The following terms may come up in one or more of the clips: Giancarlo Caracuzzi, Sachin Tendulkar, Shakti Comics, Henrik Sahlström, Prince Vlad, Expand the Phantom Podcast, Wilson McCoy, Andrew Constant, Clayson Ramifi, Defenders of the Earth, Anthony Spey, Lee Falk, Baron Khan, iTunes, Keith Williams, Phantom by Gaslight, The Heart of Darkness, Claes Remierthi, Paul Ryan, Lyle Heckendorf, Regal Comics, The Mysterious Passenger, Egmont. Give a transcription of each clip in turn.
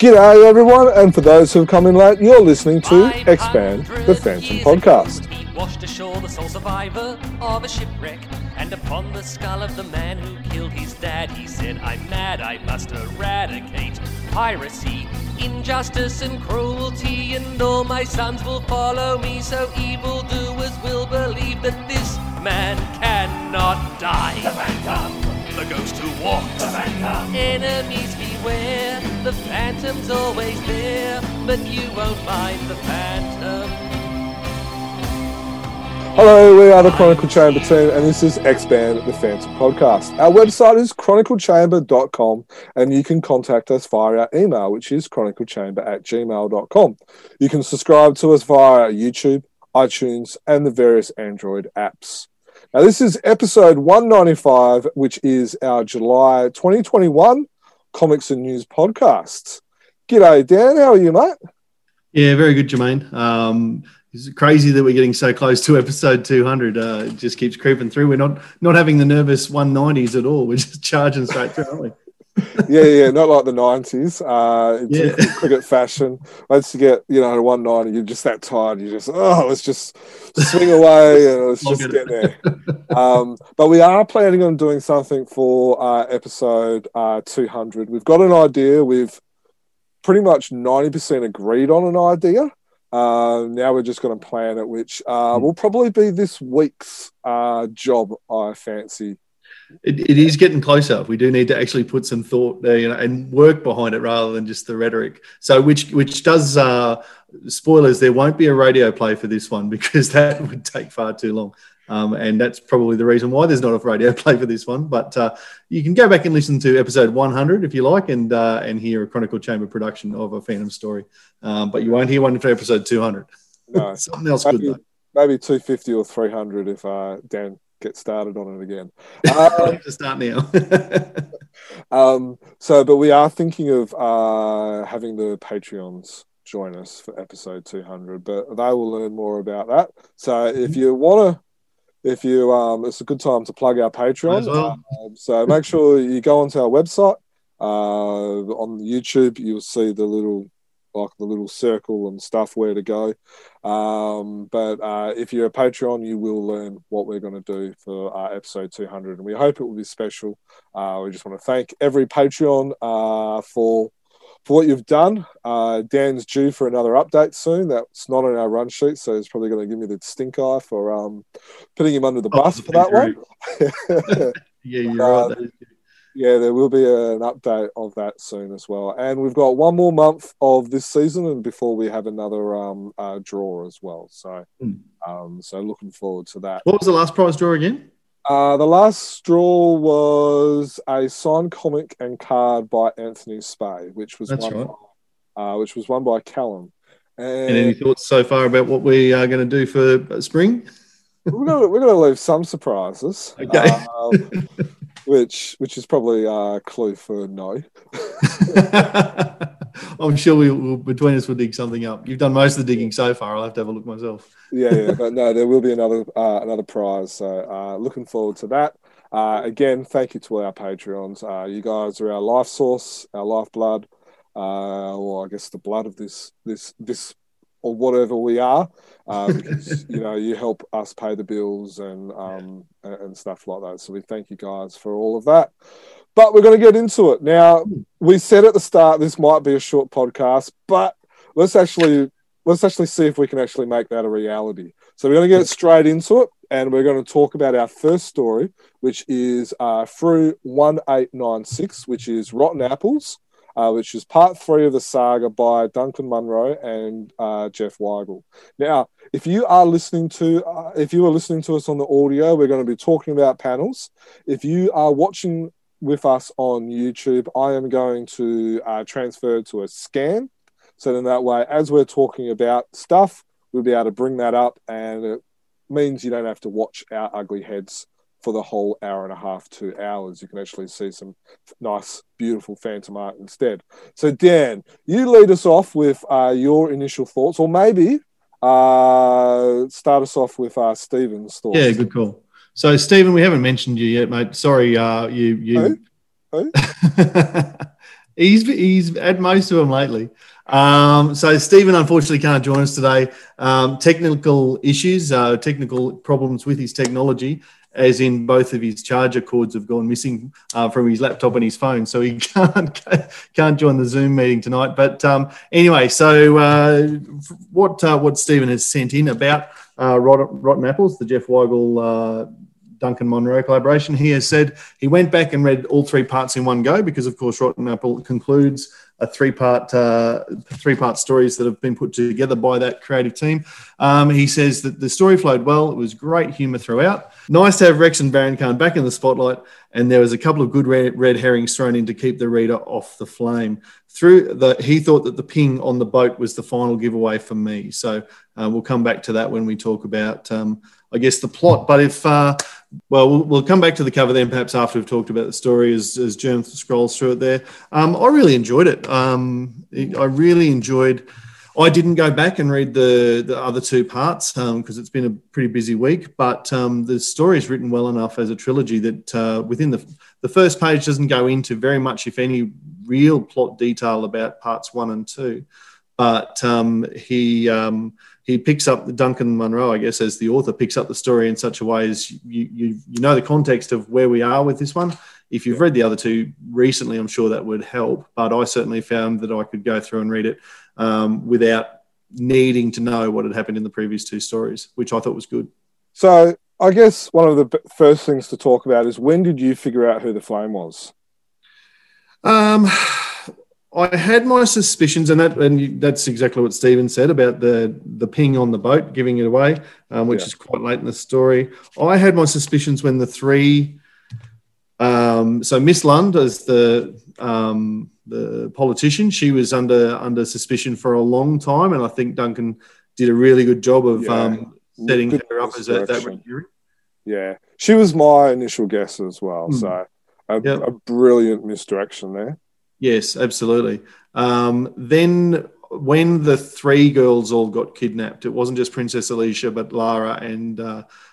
G'day everyone, and for those who've come in late, you're listening to Expand the Phantom Podcast. He washed ashore the sole survivor of a shipwreck, and upon the skull of the man who killed his dad, he said, I'm mad, I must eradicate piracy, injustice and cruelty, and all my sons will follow me, so evildoers will believe that this man cannot die. The Phantom, the ghost who walks, the Phantom, enemies beware. The Phantom's always there, but you won't mind the Phantom. Hello, we are the Chronicle Chamber team, and this is Expand the Phantom Podcast. Our website is chroniclechamber.com, and you can contact us via our email, which is chroniclechamber@gmail.com. You can subscribe to us via YouTube, iTunes, and the various Android apps. Now, this is episode 195, which is our July 2021 Comics and News Podcast. G'day, Dan. How are you, mate? Yeah, very good, Jermaine. It's crazy that we're getting so close to episode 200. It just keeps creeping through. We're not having the nervous 190s at all. We're just charging straight through, aren't we? Yeah, not like the 90s. It's cricket fashion. Once you get, to 190, you're just that tired. You just, let's just swing away and let's just get there. But we are planning on doing something for episode 200. We've got an idea. We've pretty much 90% agreed on an idea. Now we're just going to plan it, which will probably be this week's job, I fancy. It is getting closer. We do need to actually put some thought there, and work behind it rather than just the rhetoric. So, which does spoilers? There won't be a radio play for this one because that would take far too long, and that's probably the reason why there's not a radio play for this one. But you can go back and listen to episode 100 if you like, and hear a Chronicle Chamber production of a Phantom story. But you won't hear one for episode 200. No, something else maybe, good though. Maybe 250 or 300 if Dan get started on it again. I have to start now. But we are thinking of having the Patreons join us for episode 200, but they will learn more about that. So if you it's a good time to plug our Patreon. Well. So make sure you go onto our website. On YouTube, you'll see the little circle and stuff where to go. But if you're a Patreon, you will learn what we're going to do for episode 200. And we hope it will be special. We just want to thank every Patreon for what you've done. Dan's due for another update soon. That's not on our run sheet, so he's probably going to give me the stink eye for putting him under the bus for that one. Yeah, you're right. Yeah, there will be an update of that soon as well. And we've got one more month of this season and before we have another draw as well. So so looking forward to that. What was the last prize draw again? The last draw was a signed comic and card by Anthony Spey, which was won by Callum. And any thoughts so far about what we are going to do for spring? We're going to leave some surprises. Okay. Which is probably a clue for no. I'm sure we will, between us, we'll dig something up. You've done most of the digging so far. I'll have to have a look myself. Yeah. But no, there will be another prize. So looking forward to that. Again, thank you to our Patreons. You guys are our life source, our lifeblood, or I guess the blood of this or whatever we are, because, you help us pay the bills and stuff like that. So we thank you guys for all of that. But we're going to get into it. Now, we said at the start this might be a short podcast, but let's actually see if we can actually make that a reality. So we're going to get straight into it, and we're going to talk about our first story, which is Frew 1896, which is Rotten Apples. Which is part 3 of the saga by Duncan Munro and Jeff Weigel. Now, if you are listening to us on the audio, we're going to be talking about panels. If you are watching with us on YouTube, I am going to transfer to a scan. So then that way, as we're talking about stuff, we'll be able to bring that up, and it means you don't have to watch our ugly heads for the whole hour and a half, 2 hours. You can actually see some nice, beautiful Phantom art instead. So, Dan, you lead us off with your initial thoughts, or maybe start us off with Stephen's thoughts. Yeah, good call. So, Stephen, we haven't mentioned you yet, mate. Sorry, you... Who? He's at most of them lately. So Stephen unfortunately can't join us today. Technical issues, technical problems with his technology, as in both of his charger cords have gone missing from his laptop and his phone. So he can't join the Zoom meeting tonight. But anyway, so what Stephen has sent in about Rotten Apples, the Jeff Weigel Duncan Munro collaboration, he has said he went back and read all three parts in one go because, of course, Rotten Apple concludes a three-part stories that have been put together by that creative team. He says that the story flowed well. It was great humour throughout. Nice to have Rex and Baron-Khan back in the spotlight, and there was a couple of good red herrings thrown in to keep the reader off the flame. He thought that the ping on the boat was the final giveaway for me. So we'll come back to that when we talk about, I guess, the plot. But if... Well, we'll come back to the cover then, perhaps after we've talked about the story as Germ scrolls through it there. I really enjoyed it. I didn't go back and read the other two parts because it's been a pretty busy week, but the story is written well enough as a trilogy that within the first page doesn't go into very much, if any, real plot detail about parts 1 and 2. But he picks up Duncan Munro, I guess, as the author, picks up the story in such a way as you know the context of where we are with this one. If you've read the other two recently, I'm sure that would help. But I certainly found that I could go through and read it without needing to know what had happened in the previous two stories, which I thought was good. So I guess one of the first things to talk about is, when did you figure out who the flame was? I had my suspicions, and that's exactly what Stephen said about the ping on the boat, giving it away, which is quite late in the story. I had my suspicions when the three... So Miss Lund, as the politician, she was under suspicion for a long time, and I think Duncan did a really good job of setting her up as that jury. Yeah, she was my initial guess as well, so a brilliant misdirection there. Yes, absolutely. Then when the three girls all got kidnapped, it wasn't just Princess Alicia, but Lara and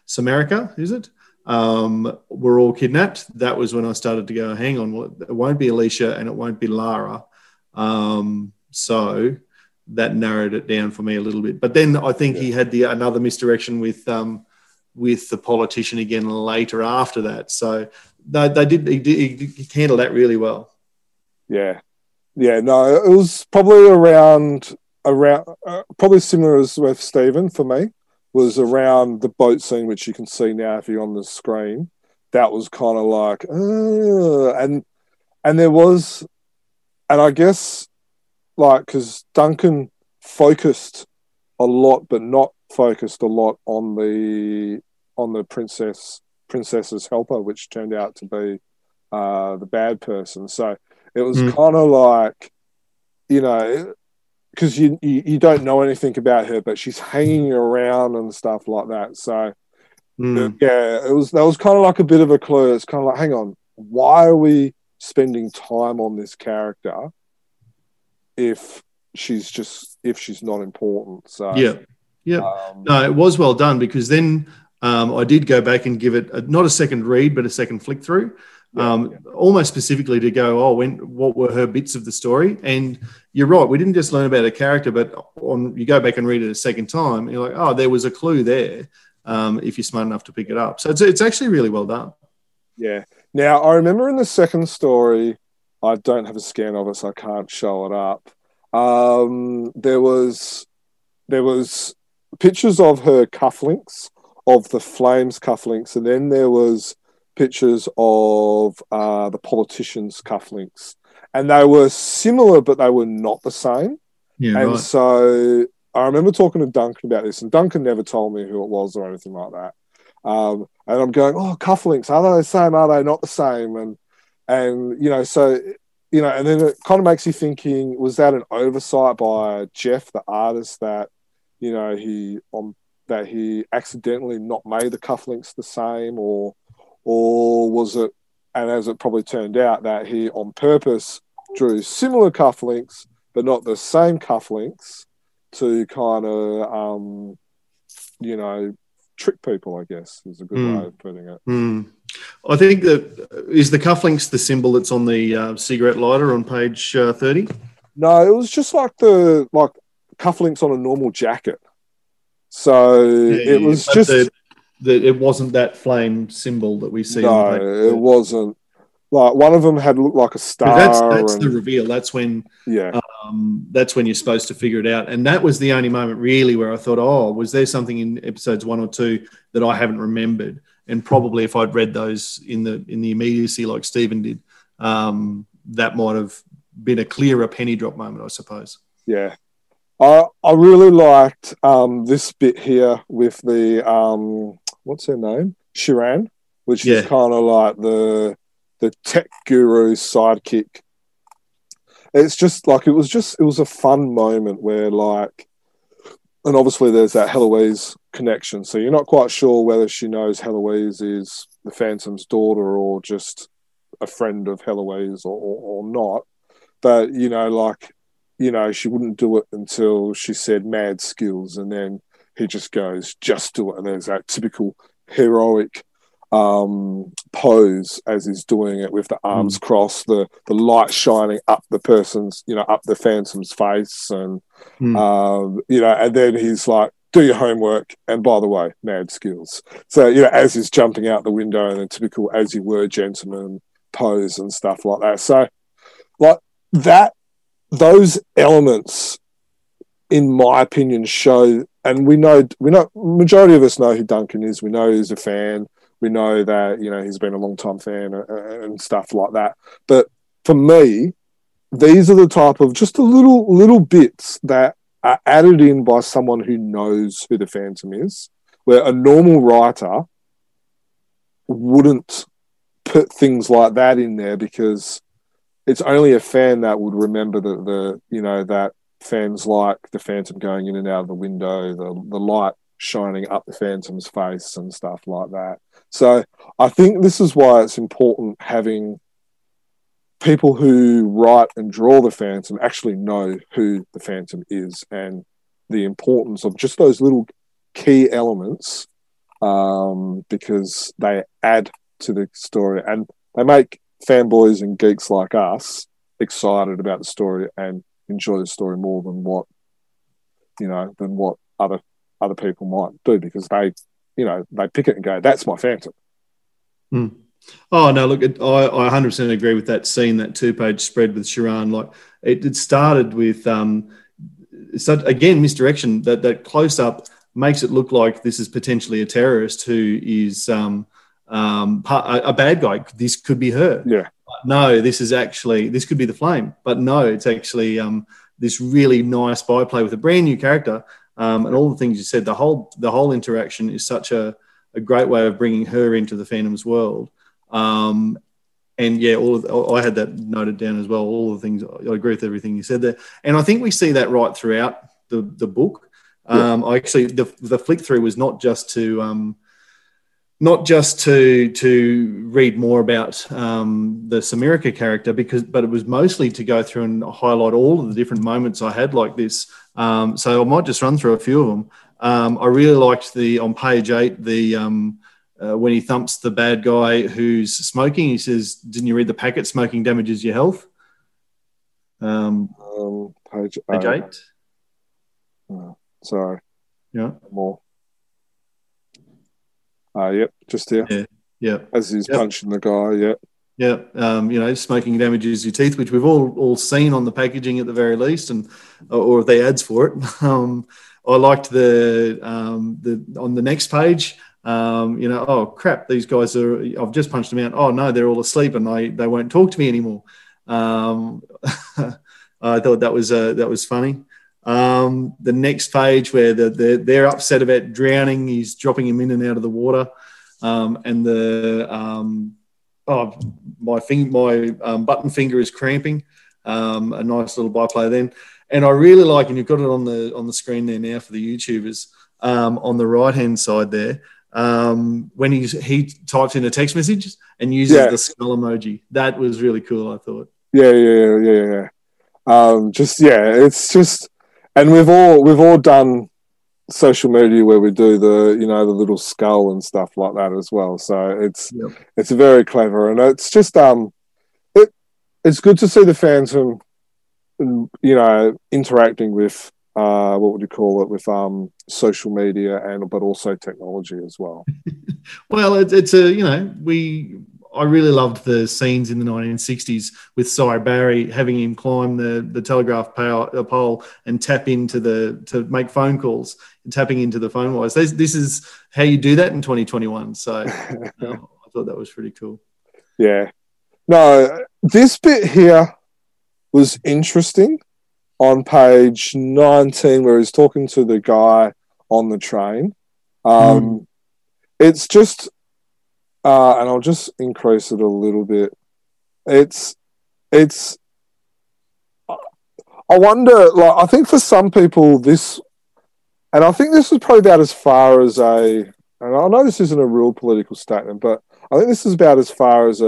Samarica, is it? Were all kidnapped. That was when I started to go, hang on, well, it won't be Alicia and it won't be Lara. So that narrowed it down for me a little bit. But then I think he had another misdirection with the politician again later after that. So he handled that really well. Yeah. No, it was probably around similar as with Stephen for me. Was around the boat scene, which you can see now if you're on the screen. That was kind of like, and there was, and I guess like because Duncan focused a lot, but not focused a lot on the princess's helper, which turned out to be the bad person. So. It was kind of like, you know, because you don't know anything about her, but she's hanging around and stuff like that. So, that was kind of like a bit of a clue. It's kind of like, hang on, why are we spending time on this character if she's not important? So yeah. No, it was well done because then I did go back and give it not a second read, but a second flick through. Almost specifically to go, what were her bits of the story? And you're right, we didn't just learn about a character, but you go back and read it a second time, and you're like, there was a clue there if you're smart enough to pick it up. So it's actually really well done. Yeah. Now, I remember in the second story, I don't have a scan of it, so I can't show it up. There was pictures of her cufflinks, of the flame's cufflinks, and then there was pictures of the politician's cufflinks, and they were similar, but they were not the same. Yeah, and right. So I remember talking to Duncan about this, and Duncan never told me who it was or anything like that. And I'm going, cufflinks, are they the same? Are they not the same? And you know, so you know, and then it kind of makes you thinking: was that an oversight by Jeff, the artist, that you know he accidentally not made the cufflinks the same, or was it, and as it probably turned out, that he on purpose drew similar cufflinks, but not the same cufflinks to kind of, you know, trick people, I guess, is a good way of putting it. I think that is the cufflinks the symbol that's on the cigarette lighter on page 30? No, it was just like the cufflinks on a normal jacket. So it was just... it wasn't that flame symbol that we see. No, it wasn't. Like one of them had looked like a star. That's the reveal. That's when, that's when you're supposed to figure it out. And that was the only moment really where I thought, oh, was there something in episodes 1 or 2 that I haven't remembered? And probably if I'd read those in the immediacy like Stephen did, that might have been a clearer penny drop moment, I suppose. Yeah, I really liked this bit here with the what's her name, Shiran, which is kind of like the tech guru's sidekick. It's just like, it was a fun moment where and obviously there's that Heloise connection. So you're not quite sure whether she knows Heloise is the Phantom's daughter or just a friend of Heloise or not. But, she wouldn't do it until she said mad skills. And then he just goes, just do it. And there's that typical heroic pose as he's doing it with the arms crossed, the light shining up the person's, up the Phantom's face, and and then he's like, do your homework, and by the way, mad skills. So as he's jumping out the window, and the typical as you were gentleman pose and stuff like that. So those elements, in my opinion, show, and we know majority of us know who Duncan is. We know he's a fan. We know that, he's been a long-time fan and stuff like that. But for me, these are the type of just the little bits that are added in by someone who knows who the Phantom is, where a normal writer wouldn't put things like that in there because it's only a fan that would remember that fans like the Phantom going in and out of the window, the light shining up the Phantom's face and stuff like that. So I think this is why it's important having people who write and draw the Phantom actually know who the Phantom is, and the importance of just those little key elements, because they add to the story and they make fanboys and geeks like us excited about the story and enjoy the story more than what other people might do, because they pick it and go, that's my Phantom. Oh, no, look, I 100% agree with that scene, that 2-page spread with Shiran. Like, it started with, misdirection. That close-up makes it look like this is potentially a terrorist who is a bad guy. This could be her. Yeah. But no, this could be the Flame. But no, it's actually this really nice byplay with a brand-new character. And all the things you said, the whole interaction is such a great way of bringing her into the Phantom's world. I had that noted down as well. All the things, I agree with everything you said there. And I think we see that right throughout the book. Yeah. The flick through was not just to not just to read more about the Samirica character, but it was mostly to go through and highlight all of the different moments I had like this. So I might just run through a few of them. I really liked on page 8, when he thumps the bad guy who's smoking. He says, "Didn't you read the packet? Smoking damages your health." Page 8. Oh, sorry. Yeah. More. Yep, just here. Yeah, yeah. As he's punching the guy, yeah. Smoking damages your teeth, which we've all seen on the packaging at the very least, and or the ads for it. I liked the on the next page. Oh crap, these guys are. I've just punched them out. Oh no, they're all asleep and they won't talk to me anymore. I thought that was funny. The next page where they're upset about drowning, he's dropping him in and out of the water, my button finger is cramping. A nice little byplay then, and I really like, and you've got it on the screen there now for the YouTubers, on the right hand side there, when he types in a text message and uses the skull emoji. That was really cool, I thought. It's just. And we've all done social media where we do the, you know, the little skull and stuff like that as well. So it's very clever, and it's just it's good to see the fans from, you know, interacting with social media but also technology as well. Well, I really loved the scenes in the 1960s with Cy Barry, having him climb the telegraph pole and tap into to make phone calls, and tapping into the phone wires. This is how you do that in 2021. So I thought that was pretty cool. Yeah. No, this bit here was interesting on page 19 where he's talking to the guy on the train. It's just... and I'll just increase it a little bit. I wonder, I think for some people this, and I think this is probably about as far as and I know this isn't a real political statement, but I think this is about as far as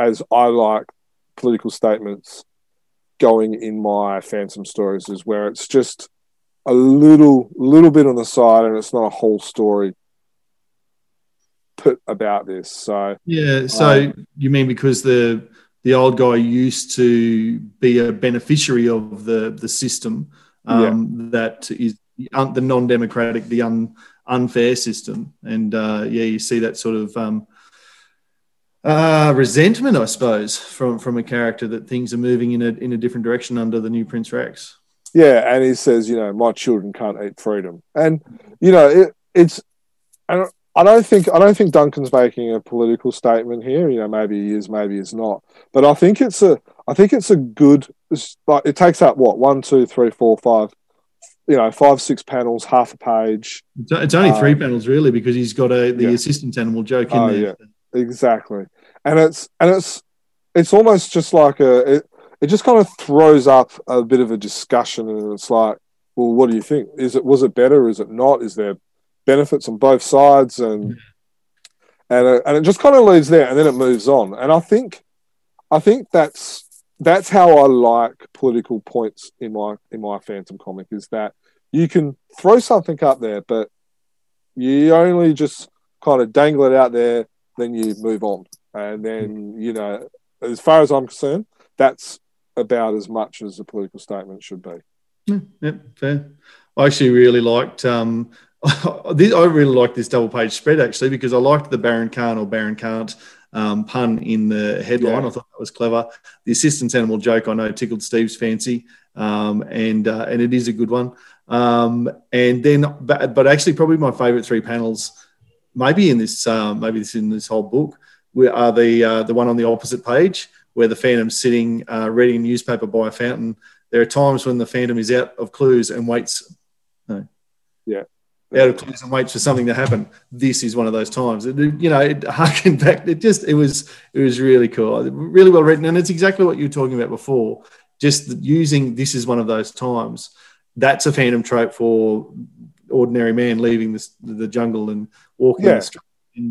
I like political statements going in my Phantom stories, is where it's just a little bit on the side and it's not a whole story put about this. So you mean because the old guy used to be a beneficiary of the system that is the non-democratic, the unfair system, and you see that sort of resentment, I suppose, from a character that things are moving in a different direction under the new Prince Rex. Yeah, and he says, you know, my children can't eat freedom, and you know it's. I don't think Duncan's making a political statement here. You know, maybe he is, maybe he's not. But I think it's a good. It takes up what, 1, 2, 3, 4, 5. You know, 5, 6 panels, half a page. It's only 3 panels really, because he's got the assistant animal joke in there. Yeah, exactly. And it's almost just like it just kind of throws up a bit of a discussion, and it's like, well, what do you think? Was it better? Is it not? Is there benefits on both sides, and it just kind of leaves there, and then it moves on. And I think that's how I like political points in my Phantom comic, is that you can throw something up there, but you only just kind of dangle it out there, then you move on, and then you know, as far as I'm concerned, that's about as much as a political statement should be. Yeah, fair. I actually really liked. I really like this double-page spread, actually, because I liked the Baron Khan or Baron Can't pun in the headline. Yeah. I thought that was clever. The assistant's animal joke, I know, tickled Steve's fancy, and it is a good one. But actually, probably my favourite 3 panels, maybe in this whole book, are the one on the opposite page where the Phantom's sitting reading a newspaper by a fountain. There are times when the Phantom is out of clues and waits. No. Yeah. Out of clues and waits for something to happen. This is one of those times. It harkened back. It was really cool, really well written, and it's exactly what you were talking about before. Just using this is one of those times. That's a Phantom trope for ordinary man leaving the jungle and walking. Yeah.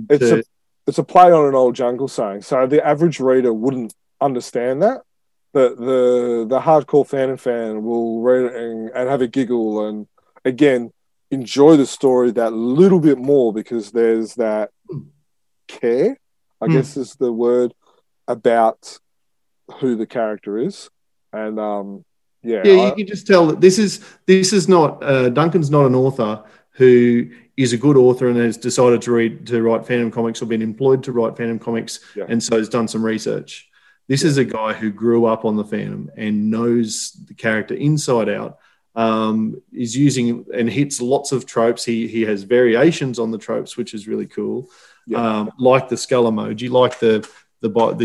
It's a play on an old jungle saying. So the average reader wouldn't understand that, but the hardcore Phantom fan will read it and have a giggle, and again, enjoy the story that little bit more because there's that care, I guess is the word, about who the character is. And you can just tell that this is not Duncan's not an author who is a good author and has decided to write Phantom comics or been employed to write Phantom comics, and so has done some research. This is a guy who grew up on the Phantom and knows the character inside out. Is using and hits lots of tropes. He has variations on the tropes, which is really cool. Yeah. Like the skull emoji, like the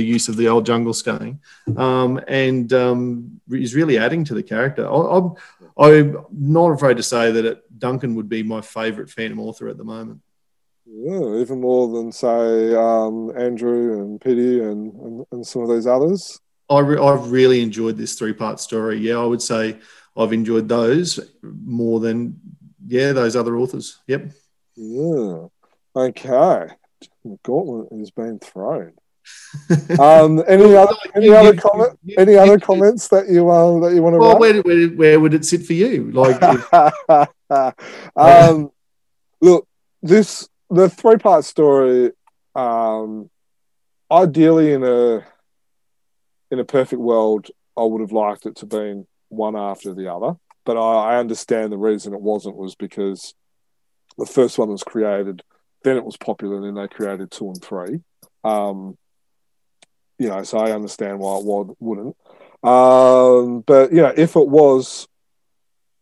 use of the old jungle sculling, and is really adding to the character. I'm not afraid to say that Duncan would be my favourite Phantom author at the moment. Yeah, even more than say Andrew and Pity and some of those others. I've really enjoyed this 3-part story. Yeah, I would say. I've enjoyed those more than, those other authors. Yep. Yeah. Okay. The gauntlet has been thrown. Any other comments that you want to? Well, where would it sit for you? Like, Look, the three-part story, ideally in a perfect world, I would have liked it to been one after the other, but I understand the reason it wasn't was because the first one was created, then it was popular, and then they created 2 and 3. So I understand why it wouldn't. But, if it was,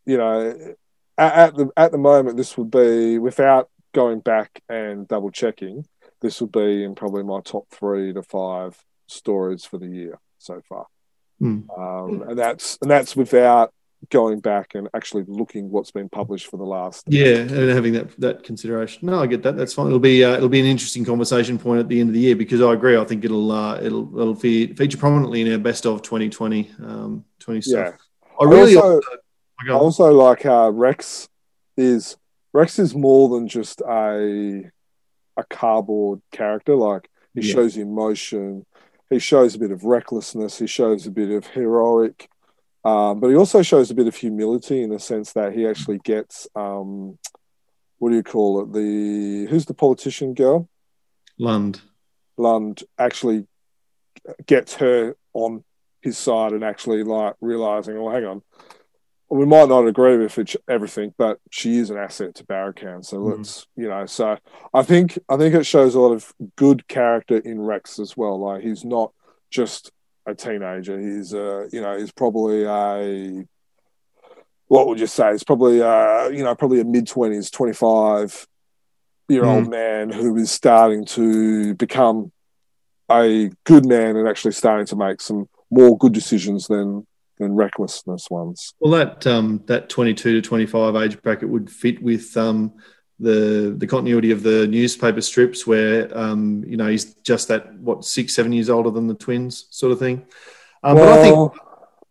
at the moment, this would be, without going back and double-checking, this would be in probably my top 3 to 5 stories for the year so far. And that's without going back and actually looking what's been published for the last. Yeah, and having that consideration. No, I get that. That's fine. It'll be an interesting conversation point at the end of the year, because I agree. I think it'll feature prominently in our best of 2020 stuff. Yeah. I also like how Rex is more than just a cardboard character. Like, he shows emotion. He shows a bit of recklessness. He shows a bit of heroic, but he also shows a bit of humility, in the sense that he actually gets, who's the politician girl? Lund actually gets her on his side, and actually like realizing, oh, hang on, we might not agree with everything, but she is an asset to Barracan. So so I think it shows a lot of good character in Rex as well. Like, he's not just a teenager. He's he's probably probably a mid-20s, 25-year-old man who is starting to become a good man and actually starting to make some more good decisions than recklessness ones. Well, that 22 to 25 age bracket would fit with the continuity of the newspaper strips, where he's just that 6-7 years older than the twins, sort of thing. But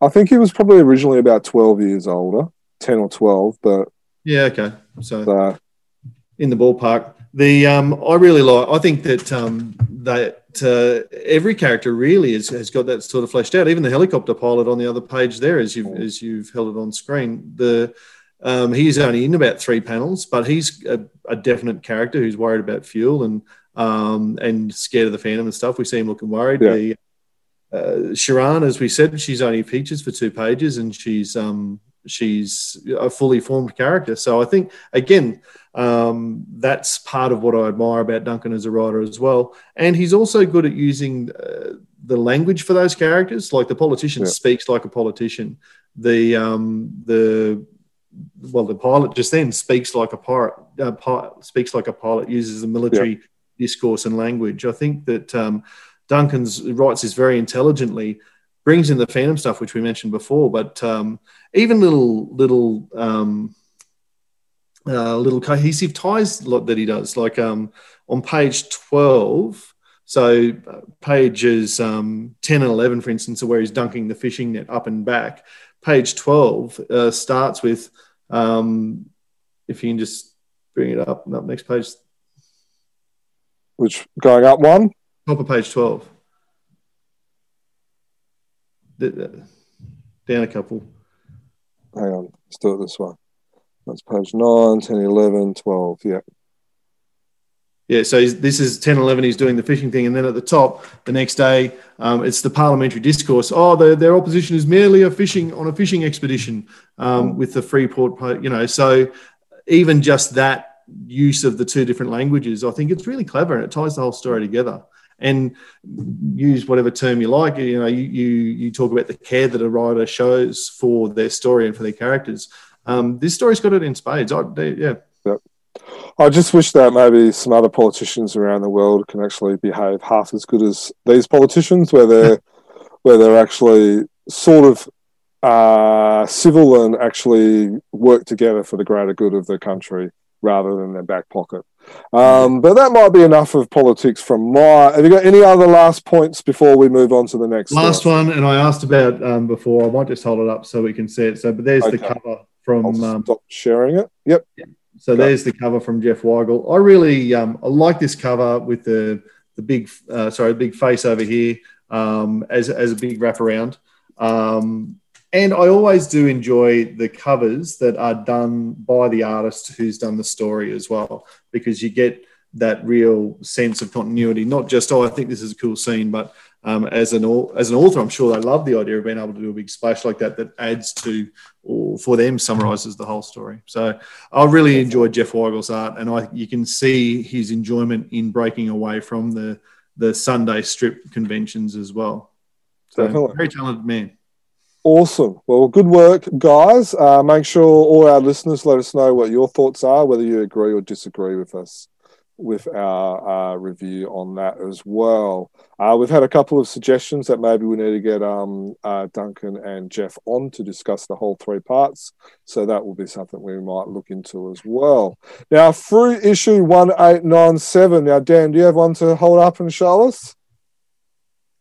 I think he was probably originally about 12 years older, 10 or 12. But yeah, okay, so in the ballpark. I think that every character really has got that sort of fleshed out. Even the helicopter pilot on the other page there, as you've held it on screen, he's only in about 3 panels, but he's a definite character who's worried about fuel and scared of the Phantom and stuff. We see him looking worried. Yeah. Shiran, as we said, she's only features for 2 pages, and she's a fully formed character. So I think, again, that's part of what I admire about Duncan as a writer as well. And he's also good at using the language for those characters. Like, the politician speaks like a politician. The pilot just then speaks like a pirate. Speaks like a pilot. Uses the military discourse and language. I think that Duncan's writes this very intelligently. Brings in the Phantom stuff, which we mentioned before, but even little cohesive ties that he does, like on page 12. So pages 10 and 11, for instance, are where he's dunking the fishing net up and back. Page 12 starts with, if you can just bring it up next page. Which, going up one? Top of page 12. Down a couple. Hang on, let's do it this way. That's page 9, 10, 11, 12, Yeah, so this is 10, 11, he's doing the fishing thing, and then at the top, the next day, it's the parliamentary discourse. Oh, their opposition is merely a fishing expedition with the Freeport, so even just that use of the 2 different languages, I think it's really clever, and it ties the whole story together. And use whatever term you like. You talk about the care that a writer shows for their story and for their characters. This story's got it in spades. Yep. I just wish that maybe some other politicians around the world can actually behave half as good as these politicians, where they're actually sort of civil and actually work together for the greater good of the country, rather than their back pocket. But that might be enough of politics from my... Have you got any other last points before we move on to the next one? Last one, and I asked about before. I might just hold it up so we can see it. So, but there's the cover from... I'll stop sharing it. Yep. Yeah. So there's the cover from Jeff Weigel. I really I like this cover with the big face over here as a big wraparound. And I always do enjoy the covers that are done by the artist who's done the story as well, because you get that real sense of continuity, not just, oh, I think this is a cool scene, but as an author, I'm sure they love the idea of being able to do a big splash like that that adds to, or for them, summarises the whole story. So I really enjoyed Jeff Weigel's art, and you can see his enjoyment in breaking away from the Sunday strip conventions as well. So definitely. Very talented man. Awesome. Well, good work, guys. Make sure all our listeners let us know what your thoughts are, whether you agree or disagree with us with our review on that as well. We've had a couple of suggestions that maybe we need to get Duncan and Jeff on to discuss the whole three parts. So that will be something we might look into as well. Now, Frew issue 1897. Now, Dan, do you have one to hold up and show us?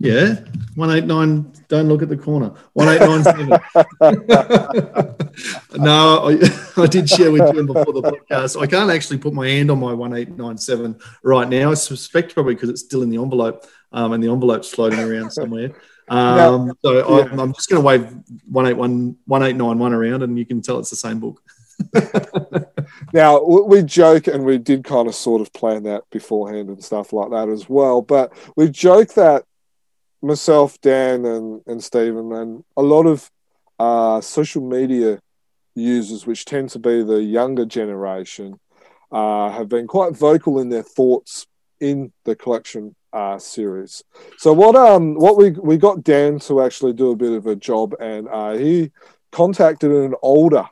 Yeah, 189. Don't look at the corner. 1897. No, I did share with you before the podcast. I can't actually put my hand on my 1897 right now. I suspect probably because it's still in the envelope, and the envelope's floating around somewhere. I'm just going to wave 1891 around, and you can tell it's the same book. Now, we joke, and we did kind of sort of plan that beforehand and stuff like that as well. But we joke that myself, Dan, and Stephen, and a lot of social media users, which tend to be the younger generation, have been quite vocal in their thoughts in the collection series. So what we got Dan to actually do a bit of a job, and he contacted an older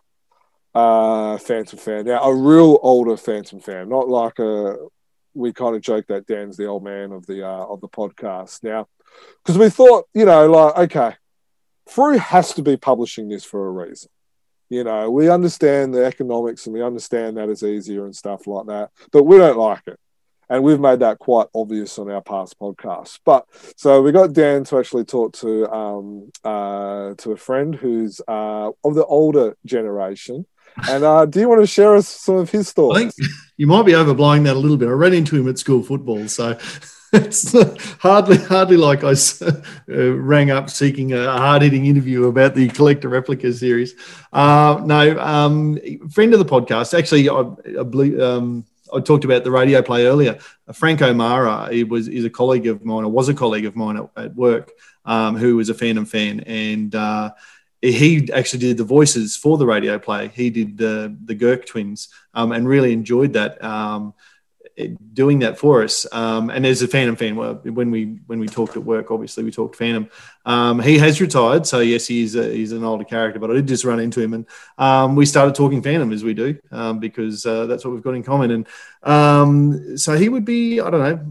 Phantom fan, now a real older Phantom fan, not like we kind of joke that Dan's the old man of the podcast now. Because we thought, Frew has to be publishing this for a reason. You know, we understand the economics and we understand that it's easier and stuff like that, but we don't like it. And we've made that quite obvious on our past podcasts. But so we got Dan to actually talk to a friend who's of the older generation. And do you want to share us some of his thoughts? I think you might be overblowing that a little bit. I ran into him at school football, so... It's hardly like I rang up seeking a hard-hitting interview about the Collector Replica series. Friend of the podcast. Actually, I talked about the radio play earlier. Frank O'Mara is a colleague of mine, or was a colleague of mine at work, who was a Phantom fan. And he actually did the voices for the radio play. He did the Girk twins and really enjoyed that. Doing that for us, and as a Phantom fan, when we talked at work, obviously we talked Phantom. He has retired, so yes, he's an older character. But I did just run into him, and we started talking Phantom as we do, because that's what we've got in common. And so he would be, I don't know,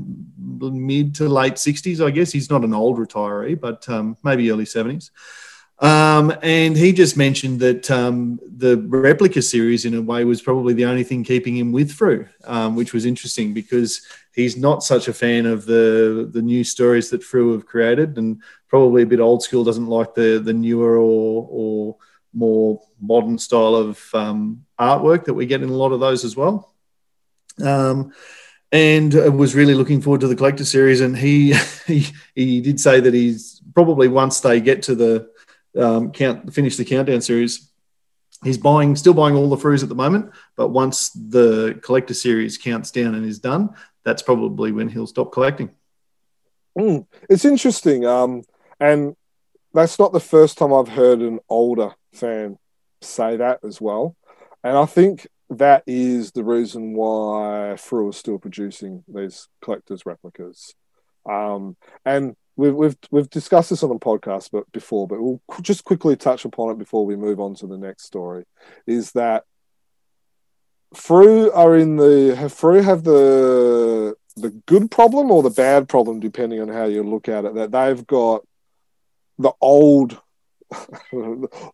mid to late 60s, I guess. He's not an old retiree, but maybe early 70s. And he just mentioned that the Replica series, in a way, was probably the only thing keeping him with Frew, which was interesting because he's not such a fan of the new stories that Frew have created, and probably a bit old school, doesn't like the newer or more modern style of artwork that we get in a lot of those as well. And was really looking forward to the Collector series, and he did say that he's probably, once they get to the finish the countdown series, he's still buying all the Frews at the moment, but once the Collector series counts down and is done, that's probably when he'll stop collecting. It's interesting, and that's not the first time I've heard an older fan say that as well, and I think that is the reason why Frew is still producing these Collector's Replicas, and We've discussed this on the podcast but we'll just quickly touch upon it before we move on to the next story, is that Frew have the good problem or the bad problem, depending on how you look at it, that they've got the old...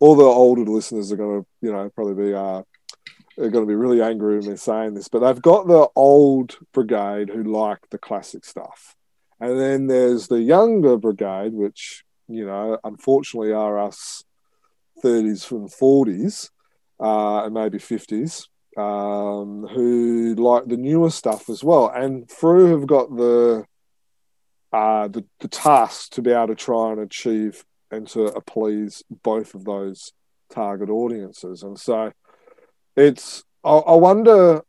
all the older listeners are going to, probably be... They're going to be really angry with me saying this, but they've got the old brigade who like the classic stuff. And then there's the younger brigade, which, unfortunately are us 30s and 40s, and maybe 50s, who like the newer stuff as well. And Frew have got the task to be able to try and achieve and to please both of those target audiences. And so it's, I wonder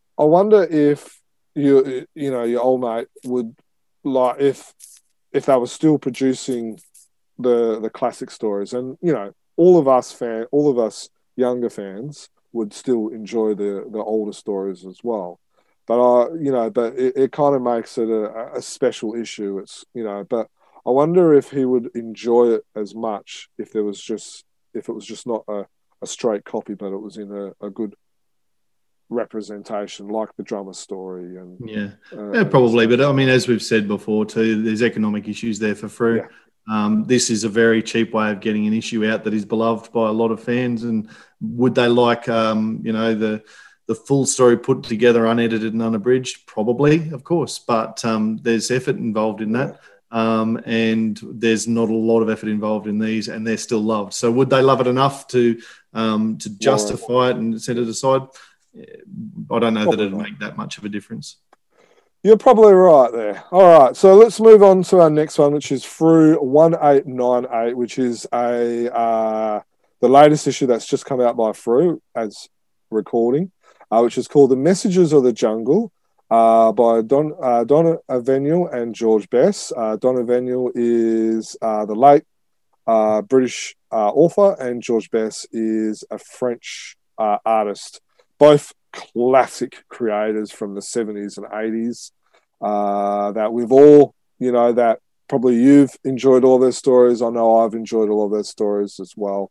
if your old mate would like, if they were still producing the classic stories, and all of us younger fans would still enjoy the older stories as well. But it kind of makes it a special issue. It's but I wonder if he would enjoy it as much if it was just not a straight copy, but it was in a good representation, like the drummer story. And probably. But I mean, as we've said before too, there's economic issues there for Frew. Yeah. This is a very cheap way of getting an issue out that is beloved by a lot of fans. And would they like the full story put together, unedited and unabridged? Probably, of course. But there's effort involved in that. And there's not a lot of effort involved in these, and they're still loved. So would they love it enough to justify it and set it aside? I don't know that it'd make that much of a difference. You're probably right there. All right, so let's move on to our next one, which is Frew 1898, which is the latest issue that's just come out by Frew as recording, which is called The Messages of the Jungle, by Don Avenell and George Bess. Don Avenell is the late British author, and George Bess is a French artist. Both classic creators from the 70s and 80s that we've all, that probably you've enjoyed all their stories. I know I've enjoyed all of their stories as well.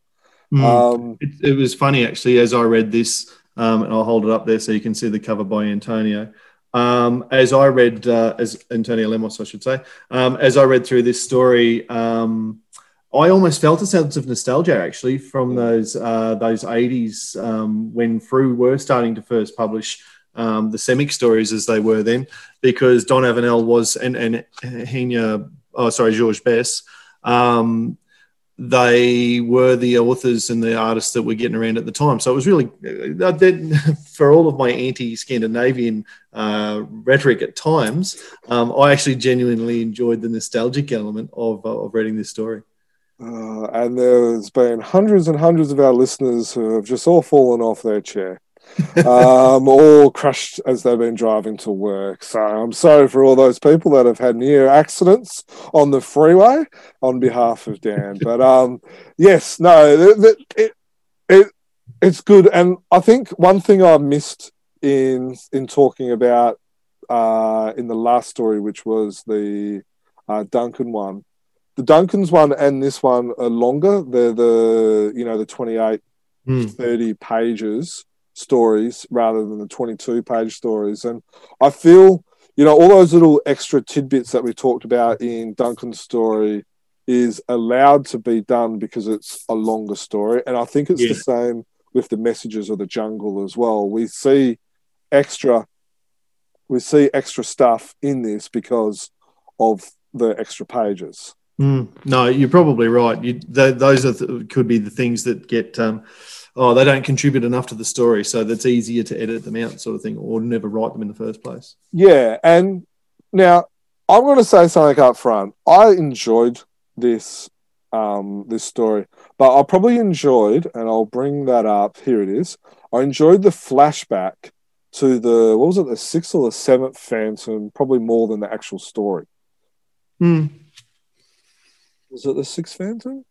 It was funny, actually, as I read this, and I'll hold it up there so you can see the cover by Antonio. As I read, as Antonio Lemos, I should say, as I read through this story, I almost felt a sense of nostalgia, actually, from those 80s when Frew were starting to first publish the Semic stories as they were then, because Don Avenell was, and George Bess, they were the authors and the artists that were getting around at the time. So it was really, for all of my anti-Scandinavian rhetoric at times, I actually genuinely enjoyed the nostalgic element of reading this story. And there's been hundreds and hundreds of our listeners who have just all fallen off their chair, all crushed as they've been driving to work. So I'm sorry for all those people that have had near accidents on the freeway on behalf of Dan. But it's good. And I think one thing I missed in talking about in the last story, which was the Duncan one, the Duncan's one and this one are longer. They're the 28, 30 pages stories rather than the 22 page stories. And I feel, all those little extra tidbits that we talked about in Duncan's story is allowed to be done because it's a longer story. And I think it's the same with the Messages of the Jungle as well. We see extra stuff in this because of the extra pages. No, you're probably right. Those could be the things that get, they don't contribute enough to the story, so that's easier to edit them out, sort of thing, or never write them in the first place. Yeah, and now I'm going to say something up front. I enjoyed this story, but I probably enjoyed, and I'll bring that up. Here it is. I enjoyed the flashback to the 6th or the 7th Phantom, probably more than the actual story. Was it the 6th Phantom?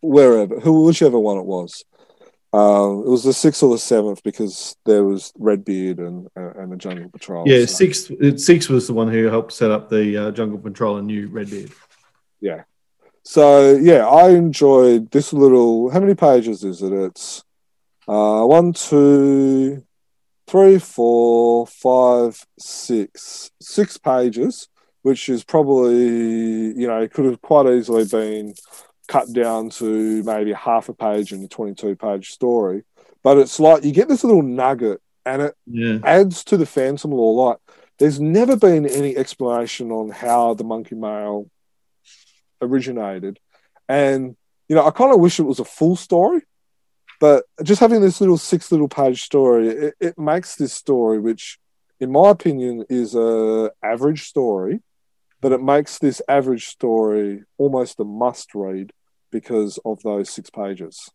Wherever, whichever one it was. It was the 6th or the 7th because there was Redbeard and the Jungle Patrol. Yeah, so. 6 was the one who helped set up the Jungle Patrol and new Redbeard. Yeah. So, I enjoyed this little... How many pages is it? It's 1, 2, 3, 4, 5, 6. 6 pages. Which is probably, it could have quite easily been cut down to maybe half a page in a 22-page story. But it's like you get this little nugget and it adds to the Phantom lore. Like, there's never been any explanation on how the monkey mail originated. And, I kind of wish it was a full story, but just having this little 6-page story, it makes this story, which in my opinion is an average story, But it makes this average story almost a must-read because of those 6 pages.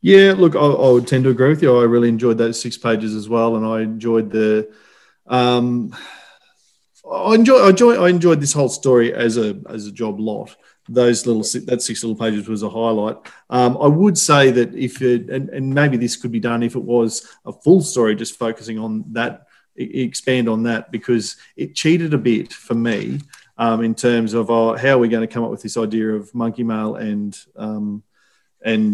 Yeah, look, I would tend to agree with you. I really enjoyed those 6 pages as well, and I enjoyed the... I enjoyed this whole story as a job lot. Those little that 6 little pages was a highlight. I would say that if it, and maybe this could be done if it was a full story, just focusing on that, expand on that, because it cheated a bit for me in terms of how are we going to come up with this idea of monkey mail and using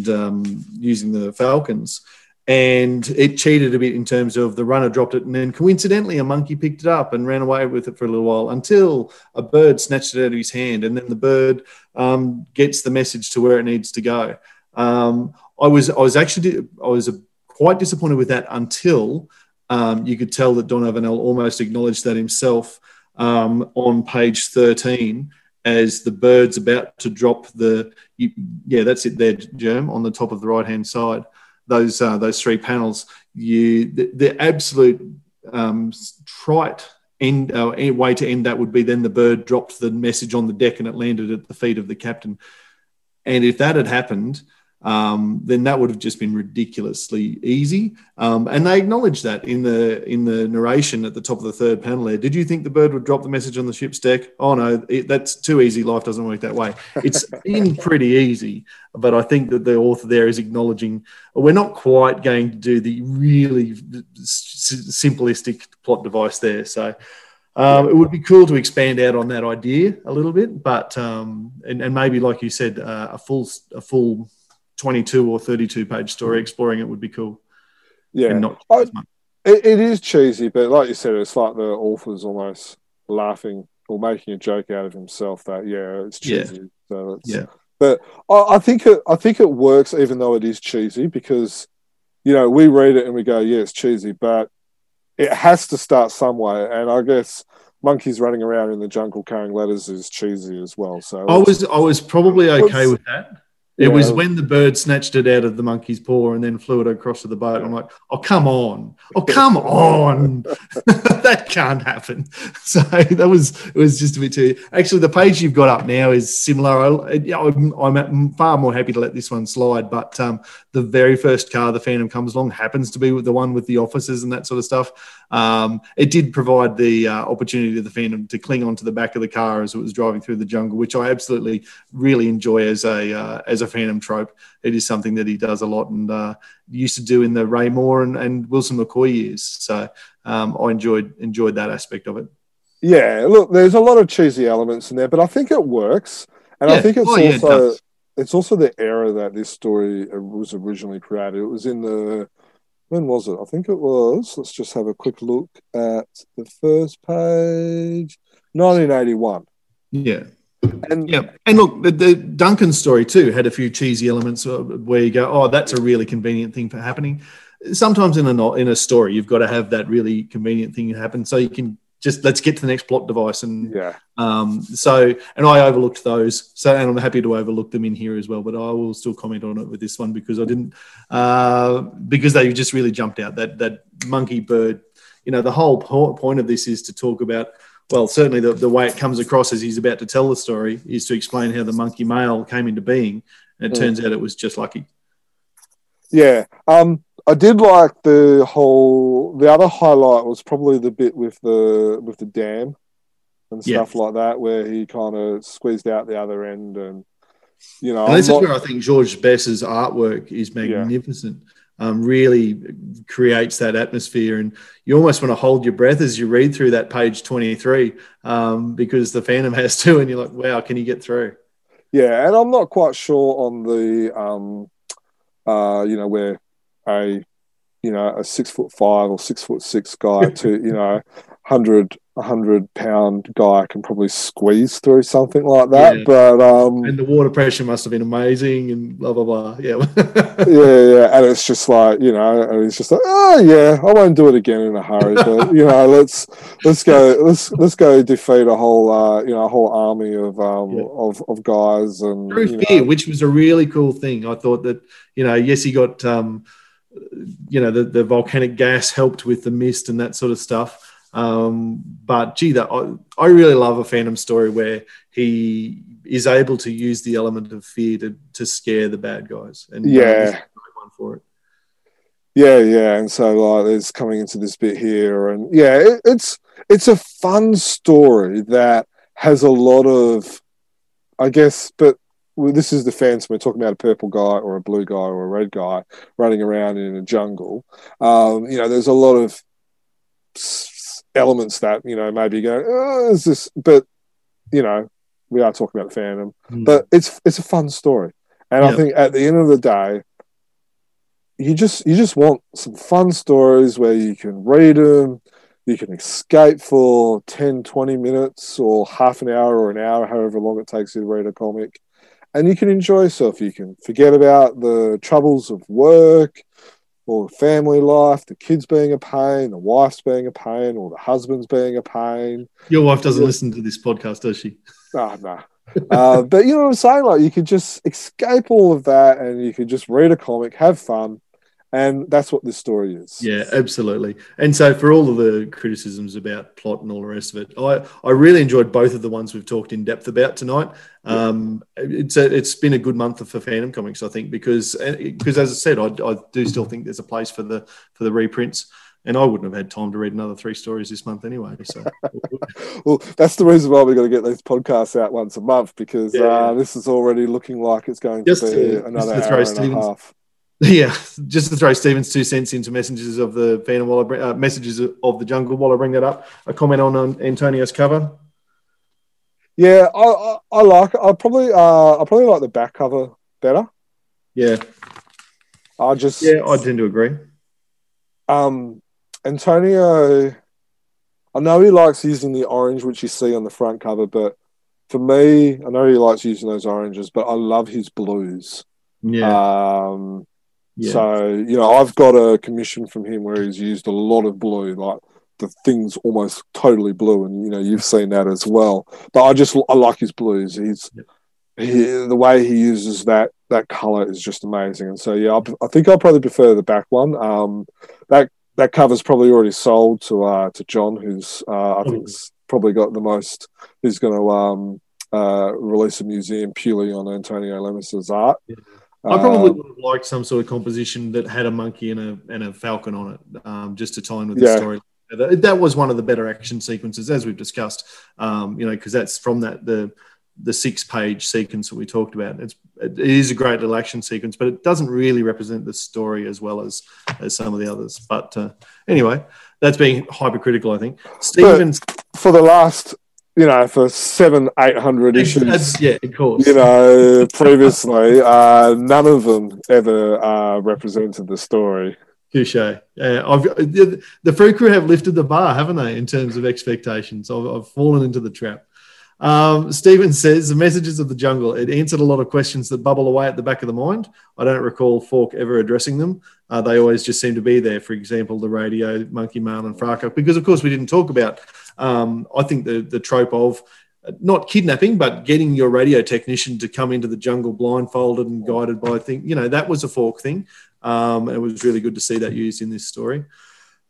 the falcons. And it cheated a bit in terms of the runner dropped it, and then coincidentally a monkey picked it up and ran away with it for a little while until a bird snatched it out of his hand, and then the bird gets the message to where it needs to go. I was quite disappointed with that until you could tell that Don Avenell almost acknowledged that himself on page 13 as the bird's about to drop the that's it there, Germ, on the top of the right hand side. Those 3 panels, the absolute trite end way to end that would be then the bird dropped the message on the deck and it landed at the feet of the captain. And if that had happened, then that would have just been ridiculously easy. And they acknowledged that in the narration at the top of the 3rd panel there. Did you think the bird would drop the message on the ship's deck? Oh, no, that's too easy. Life doesn't work that way. It's been pretty easy, but I think that the author there is acknowledging we're not quite going to do the really simplistic plot device there. So it would be cool to expand out on that idea a little bit, but and maybe, like you said, a full 22 or 32 page story exploring it would be cool. Yeah. And not it is cheesy, but like you said, it's like the author's almost laughing or making a joke out of himself that, it's cheesy. Yeah. So it's, but I think it works even though it is cheesy, because, we read it and we go, it's cheesy, but it has to start somewhere. And I guess monkeys running around in the jungle carrying letters is cheesy as well. So I was probably okay with that. It was when the bird snatched it out of the monkey's paw and then flew it across to the boat. I'm like, oh, come on. That can't happen. So it was just a bit too... Actually, the page you've got up now is similar. I'm far more happy to let this one slide, but the very first car, the Phantom, comes along, happens to be the one with the officers and that sort of stuff. It did provide the opportunity to the Phantom to cling onto the back of the car as it was driving through the jungle, which I absolutely really enjoy as a Phantom trope. It is something that he does a lot and used to do in the Ray Moore and Wilson McCoy years. So I enjoyed that aspect of it. Yeah, look, there's a lot of cheesy elements in there, but I think it works. And I think it's also the era that this story was originally created. It was in the... When was it? I think it was... Let's just have a quick look at the first page. 1981. Yeah. And look, the Duncan story too had a few cheesy elements where you go, oh, that's a really convenient thing for happening. Sometimes in a story, you've got to have that really convenient thing happen so you can just let's get to the next plot device. And so I overlooked those. So, and I'm happy to overlook them in here as well. But I will still comment on it with this one because I didn't because they just really jumped out. That monkey bird. The whole point of this is to talk about. Well, certainly the way it comes across as he's about to tell the story is to explain how the monkey mail came into being, and it turns out it was just lucky. Yeah. I did like the other highlight was probably the bit with the dam and stuff like that, where he kind of squeezed out the other end and this is where I think George Bess's artwork is magnificent. Yeah. Really creates that atmosphere, and you almost want to hold your breath as you read through that page 23 because the Phantom has to, and you're like, wow, can he get through? Yeah, and I'm not quite sure on the, where a 6'5" or 6'6" guy to 100 pound guy can probably squeeze through something like that. Yeah. But and the water pressure must have been amazing and blah blah blah. Yeah. yeah. And it's just like, and it's just like, I won't do it again in a hurry, but let's go defeat a whole whole army of guys and through fear, which was a really cool thing. I thought that, yes, he got the volcanic gas helped with the mist and that sort of stuff. But gee, I really love a Phantom story where he is able to use the element of fear to scare the bad guys. And he's the right one for it. Yeah, and so like it's coming into this bit here, and it's a fun story that has a lot of, I guess, but this is the Phantom. We're talking about a purple guy or a blue guy or a red guy running around in a jungle. There's a lot of elements that maybe you go, oh, is this? But we are talking about the Phantom. Mm. But it's a fun story, and I think at the end of the day, you just want some fun stories where you can read them, you can escape for 10, 20 minutes or half an hour or an hour, however long it takes you to read a comic, and you can enjoy yourself. You can forget about the troubles of work or family life, the kids being a pain, the wife's being a pain, or the husband's being a pain. Your wife doesn't listen to this podcast, does she? Oh, no. But you know what I'm saying? Like, you could just escape all of that and you could just read a comic, have fun. And that's what this story is. Yeah, absolutely. And so for all of the criticisms about plot and all the rest of it, I really enjoyed both of the ones we've talked in depth about tonight. It's been a good month for Phantom Comics, I think, because as I said, I do still think there's a place for the reprints. And I wouldn't have had time to read another 3 stories this month anyway. So, well, that's the reason why we've got to get these podcasts out once a month, because this is already looking like it's going to be another hour and a half. Yeah, just to throw Stephen's 2 cents into messages of the Phantom while I bring, messages of the jungle while I bring that up. A comment on Antonio's cover. Yeah, I like. I probably like the back cover better. Yeah, I tend to agree. Antonio, I know he likes using the orange, which you see on the front cover, but for me, I know he likes using those oranges, but I love his blues. So, I've got a commission from him where he's used a lot of blue, like the thing's almost totally blue. And, you've seen that as well, but I like his blues. The way he uses that color is just amazing. And so, I think I'll probably prefer the back one. That cover's probably already sold to John, who's, I think's probably got the most, who's going to, release a museum purely on Antonio Lemos' art. Yeah. I probably would have liked some sort of composition that had a monkey and a falcon on it, just to tie in with the story. That was one of the better action sequences, as we've discussed. Because that's from the 6-page sequence that we talked about. It is a great little action sequence, but it doesn't really represent the story as well as some of the others. But anyway, that's being hypercritical, I think. Stephen's for the last. For 700-800 issues, of course. Previously, none of them ever represented the story. Touché. The Frew Crew have lifted the bar, haven't they, in terms of expectations? I've fallen into the trap. Stephen says, the messages of the jungle, it answered a lot of questions that bubble away at the back of the mind. I don't recall Falk ever addressing them. They always just seem to be there. For example, the radio, Monkey Man and Fraka, because of course we didn't talk about, I think the trope of not kidnapping, but getting your radio technician to come into the jungle blindfolded and guided by thing. That was a Falk thing. It was really good to see that used in this story.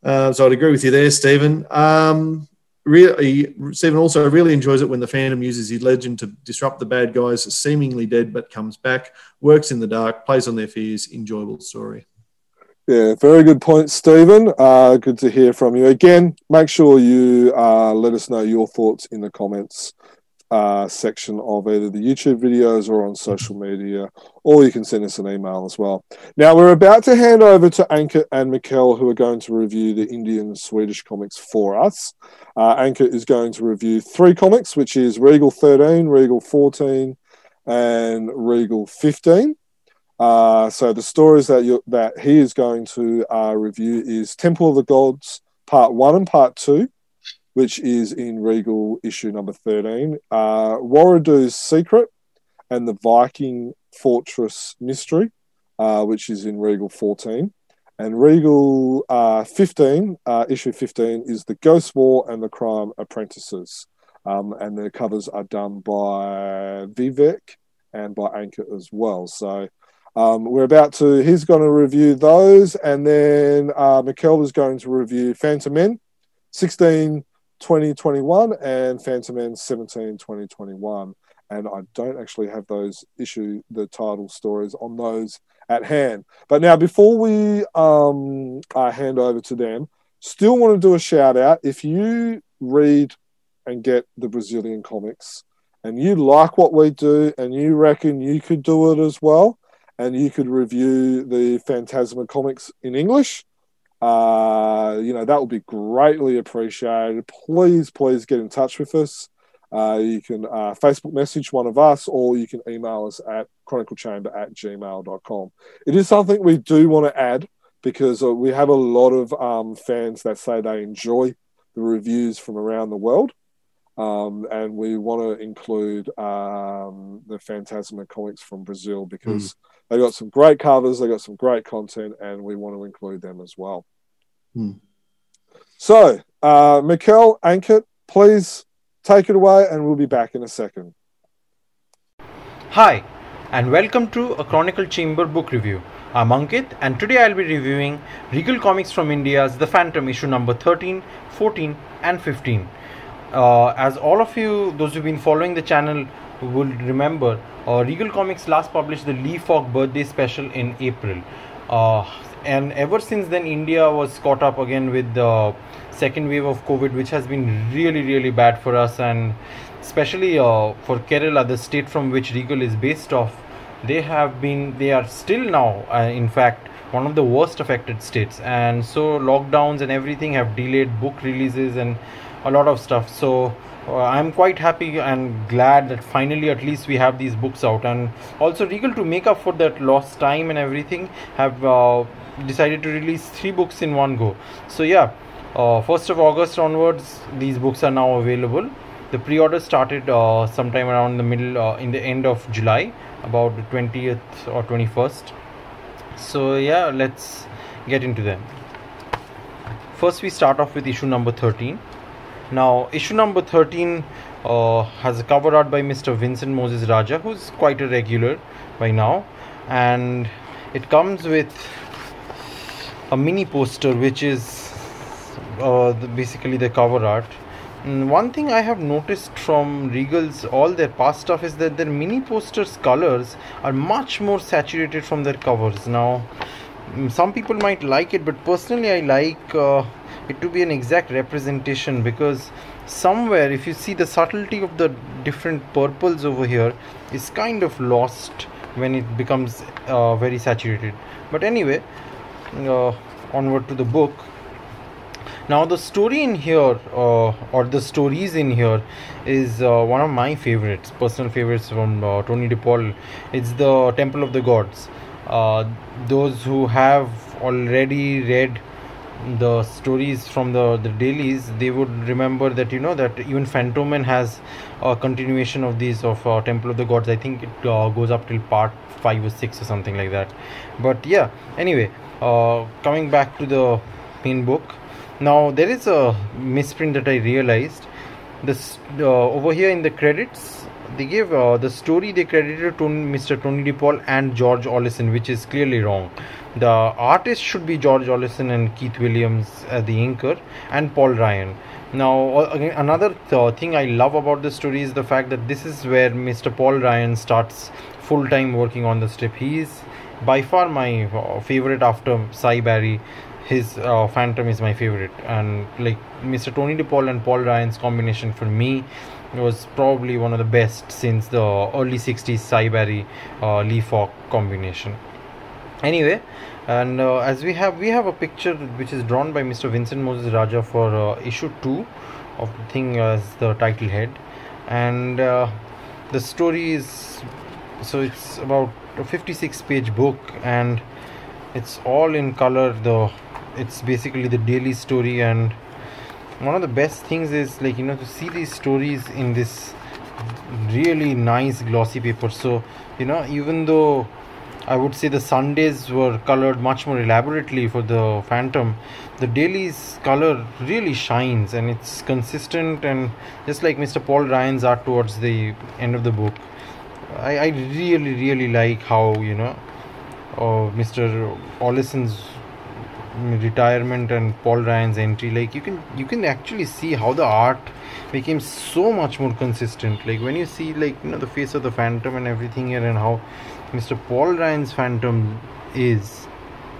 So I'd agree with you there, Stephen. Stephen also really enjoys it when the Phantom uses his legend to disrupt the bad guys, seemingly dead but comes back, works in the dark, plays on their fears, enjoyable story. Yeah, very good point, Stephen. Good to hear from you. Again, make sure you let us know your thoughts in the comments section of either the YouTube videos or on social media, or you can send us an email as well. Now, we're about to hand over to Ankit and Mikael, who are going to review the Indian and Swedish comics for us. Ankit is going to review 3 comics, which is Regal 13, Regal 14, and Regal 15. So the stories that he is going to review is Temple of the Gods, Part 1 and Part 2, which is in Regal issue number 13, Warradoo's Secret and the Viking Fortress Mystery, which is in Regal 14. And Regal 15, issue 15, is The Ghost War and the Crime Apprentices. And the covers are done by Vivek and by Ankit as well. So he's going to review those. And then Mikael is going to review Phantomen, 16/20/21 and Phantomen 17/20/21. And I don't actually have those the title stories on those at hand. But now, before we hand over to them, still want to do a shout out. If you read and get the Brazilian comics and you like what we do and you reckon you could do it as well and you could review the Phantasma comics in English, that would be greatly appreciated. Please get in touch with us. You can Facebook message one of us, or you can email us at chroniclechamber@gmail.com. It is something we do want to add because we have a lot of fans that say they enjoy the reviews from around the world. And we want to include the Phantasma comics from Brazil because they got some great covers, they got some great content, and we want to include them as well. So, Mikael, Ankit, please take it away, and we'll be back in a second. Hi, and welcome to a Chronicle Chamber book review. I'm Ankit, and today I'll be reviewing Regal Comics from India's The Phantom issue number 13, 14, and 15. As all of you, those who've been following the channel, will remember, Regal Comics last published the Lee Falk birthday special in April. And ever since then, India was caught up again with the second wave of COVID, which has been really, really bad for us, and especially for Kerala, the state from which Regal is based off. They are still now, in fact, one of the worst affected states, and so lockdowns and everything have delayed book releases and a lot of stuff. So I'm quite happy and glad that finally at least we have these books out, and also Regal, to make up for that lost time and everything, have decided to release 3 books in one go. So yeah, 1st of August onwards, these books are now available. The pre-order started sometime around in the end of July, about the 20th or 21st. So yeah, let's get into them. First, we start off with issue number 13. Now, issue number 13 has a cover art by Mr. Vincent Moses Raja, who's quite a regular by now. And it comes with a mini poster, which is basically the cover art. And one thing I have noticed from Regal's all their past stuff is that their mini posters' colors are much more saturated from their covers. Now, some people might like it, but personally I like it to be an exact representation, because somewhere, if you see, the subtlety of the different purples over here is kind of lost when it becomes very saturated. But anyway, onward to the book. Now, the story in here, or the stories in here, is one of my favorites, personal favorites from Tony DePaul. It's the Temple of the Gods. Those who have already read the stories from the dailies, they would remember that, that even Phantomen has a continuation of these, of Temple of the Gods. I think it goes up till part 5 or 6 or something like that. But yeah, anyway, coming back to the main book. Now, there is a misprint that I realized. This over here in the credits, they gave the story, they credited to Mr. Tony DePaul and George Ollison, which is clearly wrong. The artist should be George Ollison and Keith Williams, the inker, and Paul Ryan. Now, again, another thing I love about this story is the fact that this is where Mr. Paul Ryan starts full-time working on the strip. He is by far my favorite after Cy Barry. His Phantom is my favorite, and like Mr. Tony DePaul and Paul Ryan's combination for me was probably one of the best since the early 60s Cy Barry Lee Falk combination. Anyway, and as we have a picture which is drawn by Mr. Vincent Moses Raja for issue 2 of the thing as the title head, and the story is, so it's about a 56-page book, and it's all in color. It's basically the daily story, and one of the best things is, like, to see these stories in this really nice glossy paper. So, even though I would say the Sundays were colored much more elaborately for the Phantom, the daily's color really shines, and it's consistent, and just like Mr. Paul Ryan's art towards the end of the book. I really, really like how, Mr. Ollison's retirement and Paul Ryan's entry, like you can actually see how the art became so much more consistent. Like when you see, like, the face of the Phantom and everything here, and how Mr. Paul Ryan's Phantom is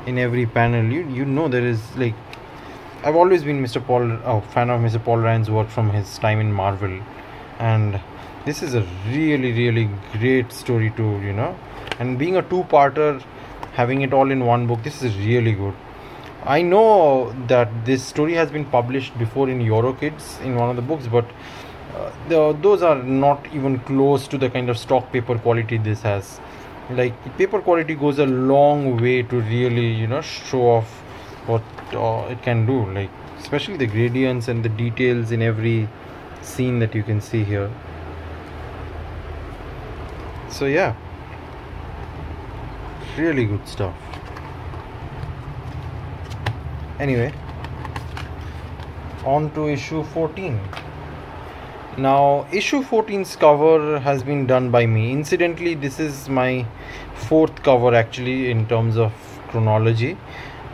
in every panel, you know there is, like, I've always been a fan of Mr. Paul Ryan's work from his time in Marvel, and this is a really, really great story too, and being a two-parter, having it all in one book, this is really good. I know that this story has been published before in Eurokids in one of the books, but those are not even close to the kind of stock paper quality this has. Like, paper quality goes a long way to really, show off what it can do, like especially the gradients and the details in every scene that you can see here. So yeah, really good stuff. Anyway, on to issue 14. Now, issue 14's cover has been done by me. Incidentally, this is my fourth cover actually in terms of chronology,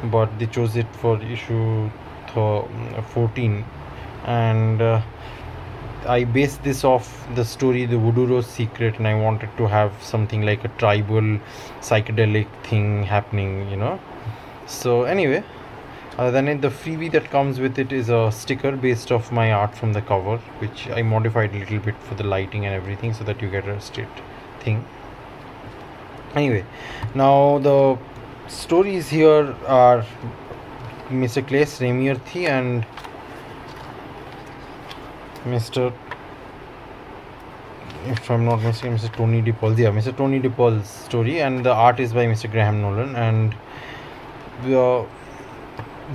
but they chose it for issue 14, and I based this off the story The Wooduro Secret, and I wanted to have something like a tribal psychedelic thing happening, so anyway, then the freebie that comes with it is a sticker based off my art from the cover, which I modified a little bit for the lighting and everything so that you get a straight thing. Anyway, now the stories here are Mr. Claes Remierthi and Mr. if I'm not mistaken, Mr. Tony DePaul. Yeah, Mr. Tony DePaul's story, and the art is by Mr. Graham Nolan. And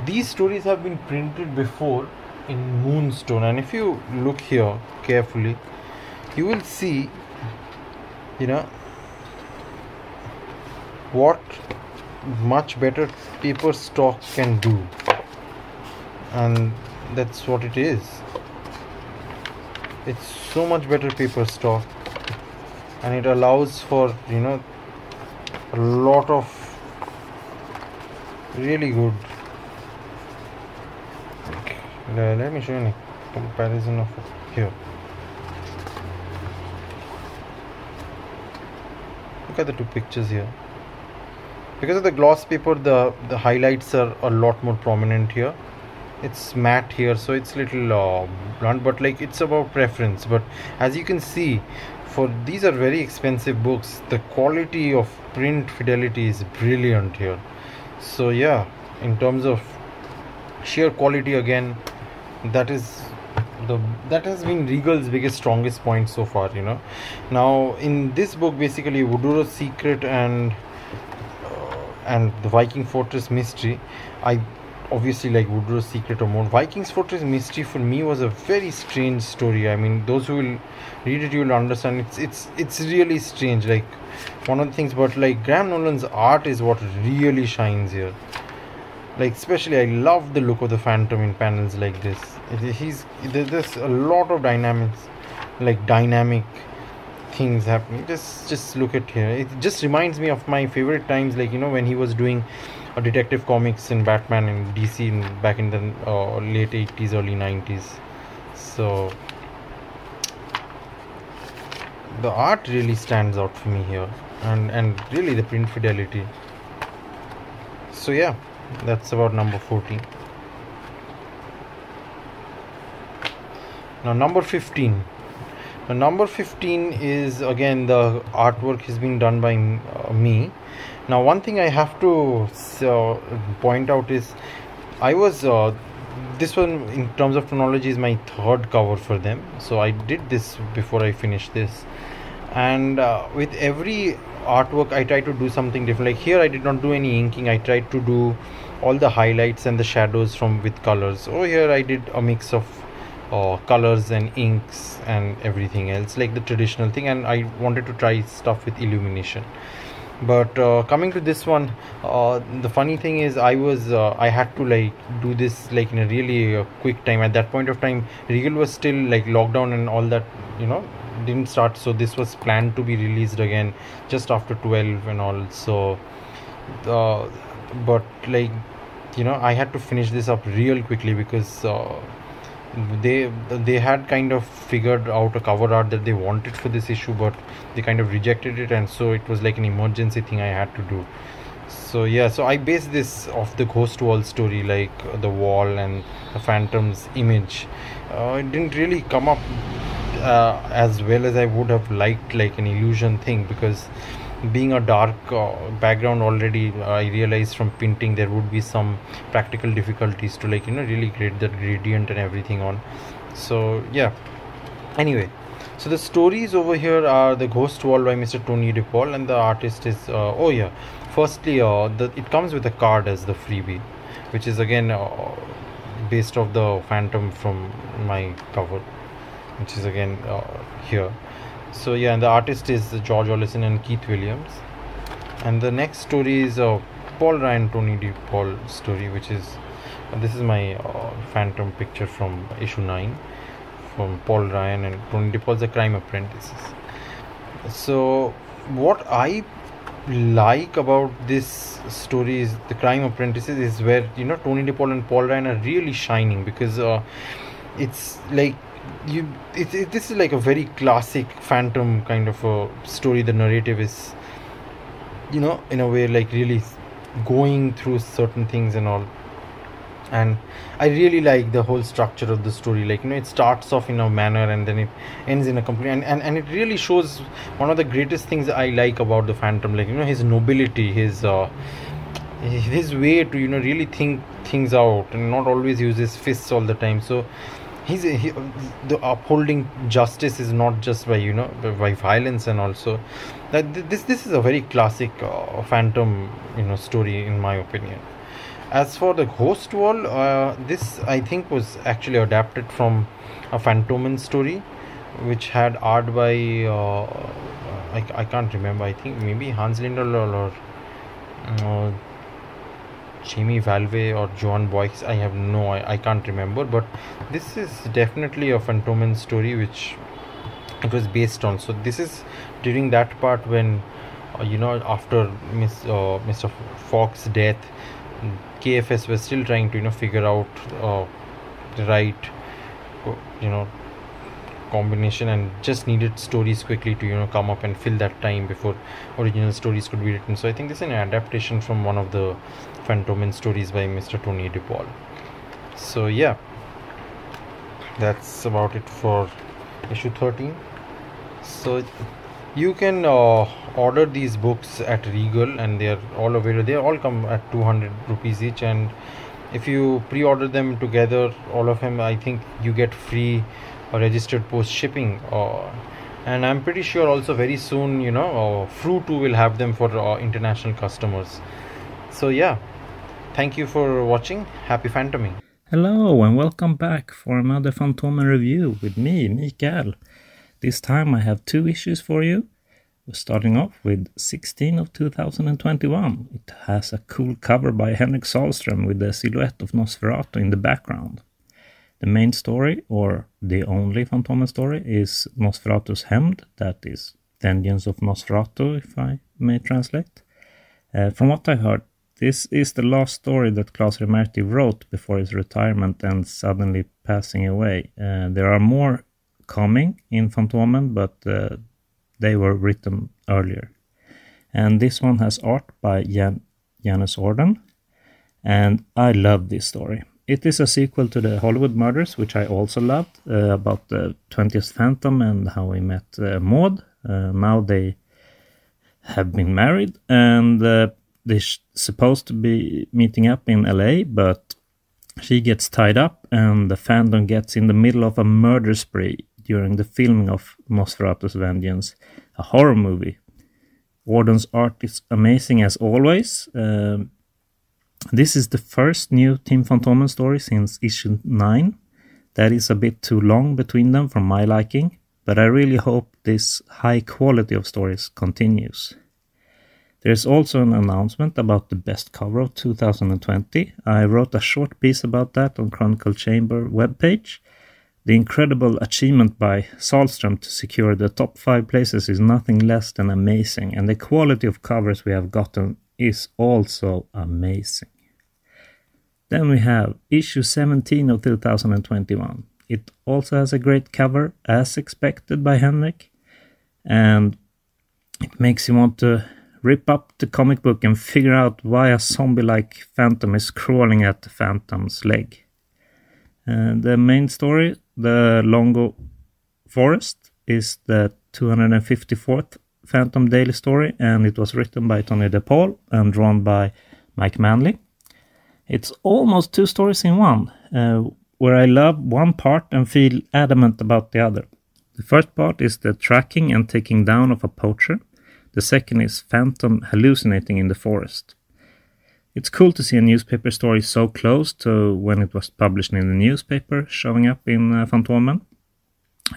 these stories have been printed before in Moonstone, and if you look here carefully, you will see, what much better paper stock can do, and that's what it is. It's so much better paper stock, and it allows for a lot of really good. Let me show you a comparison of here. Look at the two pictures here. Because of the gloss paper, the highlights are a lot more prominent here. It's matte here, so it's little blunt, but like it's about preference. But as you can see, for these are very expensive books, the quality of print fidelity is brilliant here. So yeah, in terms of sheer quality, again, that has been Regal's strongest point so far. Now in this book, basically Wooduro Secret and the Viking Fortress Mystery, I obviously like Woodrow's Secret or more. Viking's Fortress Mystery for me was a very strange story. I mean, those who will read it, you will understand. It's really strange, like one of the things. But like Graham Nolan's art is what really shines here. Like especially, I love the look of the Phantom in panels like this. There's a lot of dynamic things happening. Just look at here. It just reminds me of my favorite times, like when he was doing a Detective Comics in Batman in DC back in the late 80s, early 90s. So the art really stands out for me here, and really the print fidelity. So yeah, that's about number 14. Now number 15. Now, number 15 is, again, the artwork has been done by me. Now, one thing I have to point out is, this one in terms of chronology is my third cover for them. So I did this before I finished this, and with every artwork I try to do something different. Like here, I did not do any inking. I tried to do all the highlights and the shadows with colors. Over here, I did a mix of colors and inks and everything else, like the traditional thing, and I wanted to try stuff with illumination. But coming to this one, the funny thing is, I had to do this in a really quick time. At that point of time, Regal was still lockdown and all that, didn't start, so this was planned to be released again just after 12 and all. So but you know, I had to finish this up real quickly because they had kind of figured out a cover art that they wanted for this issue, but they kind of rejected it, and so it was like an emergency thing I had to do. So yeah, so I based this off the ghost wall story, like the wall and the Phantom's image. It didn't really come up as well as I would have liked, like an illusion thing, because being a dark background already, I realized from painting there would be some practical difficulties to, like, you know, really create that gradient and everything on. So yeah, anyway, so the stories over here are The Ghost Wall by Mr. Tony DePaul, and the artist is it comes with a card as the freebie, which is again based off the Phantom from my cover, which is again here. So yeah, and the artist is George Olison and Keith Williams. And the next story is a Paul Ryan, Tony DePaul story, which is, this is my Phantom picture from issue 9 from Paul Ryan and Tony DePaul's The Crime Apprentices. So what I like about this story is The Crime Apprentices is where, you know, Tony DePaul and Paul Ryan are really shining, because it's like, this is like a very classic Phantom kind of a story. The narrative is, you know, in a way like really going through certain things and all, and I really like the whole structure of the story. Like, you know, it starts off in a manner and then it ends in a complete, and it really shows one of the greatest things I like about the Phantom, like, you know, his nobility, his way to, you know, really think things out and not always use his fists all the time. So the upholding justice is not just by, you know, by violence, and also that this is a very classic Phantom, you know, story in my opinion. As for The Ghost Wall, this I think was actually adapted from a Phantomen story, which had art by I can't remember, I think maybe Hans Lindahl or Jamie Valve or John Boyce, I can't remember, but this is definitely a Phantomen story which it was based on. So this is during that part when, you know, after Mr. Falk's death, KFS was still trying to, you know, figure out the right, you know, combination, and just needed stories quickly to, you know, come up and fill that time before original stories could be written. So I think this is an adaptation from one of the Phantomen stories by Mr. Tony DePaul. So yeah, that's about it for issue 13. So you can order these books at Regal, and they are all available. They all come at 200 rupees each, and if you pre-order them together, all of them, I think you get free registered post shipping, and I'm pretty sure also very soon, you know, Frew too will have them for international customers. So yeah, thank you for watching. Happy Phantoming. Hello and welcome back for another Phantomen review with me, Mikael. This time I have two issues for you. We're starting off with 16 of 2021. It has a cool cover by Henrik Sahlström with the silhouette of Nosferatu in the background. The main story, or the only Phantomen story, is Nosferatu's Hämnd, that is Vengeance of Nosferatu, if I may translate. From what I heard, this is the last story that Klaus Rimerti wrote before his retirement and suddenly passing away. There are more coming in Phantomen, but they were written earlier. And this one has art by Janus Orden, and I love this story. It is a sequel to The Hollywood Murders, which I also loved, about the 20th Phantom and how he met Maud. Now they have been married, and they're supposed to be meeting up in LA, but she gets tied up and the Phantom gets in the middle of a murder spree during the filming of Nosferatu's Vengeance, a horror movie. Orden's art is amazing as always. This is the first new Team Phantomen story since issue 9. That is a bit too long between them for my liking, but I really hope this high quality of stories continues. There is also an announcement about the best cover of 2020. I wrote a short piece about that on Chronicle Chamber webpage. The incredible achievement by Sahlström to secure the top 5 places is nothing less than amazing, and the quality of covers we have gotten is also amazing. Then we have issue 17 of 2021. It also has a great cover, as expected by Henrik, and it makes you want to rip up the comic book and figure out why a zombie-like phantom is crawling at the phantom's leg. And the main story, the Longo Forest, is the 254th Phantom Daily Story, and it was written by Tony DePaul and drawn by Mike Manley. It's almost two stories in one, where I love one part and feel adamant about the other. The first part is the tracking and taking down of a poacher. The second is Phantom hallucinating in the forest. It's cool to see a newspaper story so close to when it was published in the newspaper showing up in Phantomen.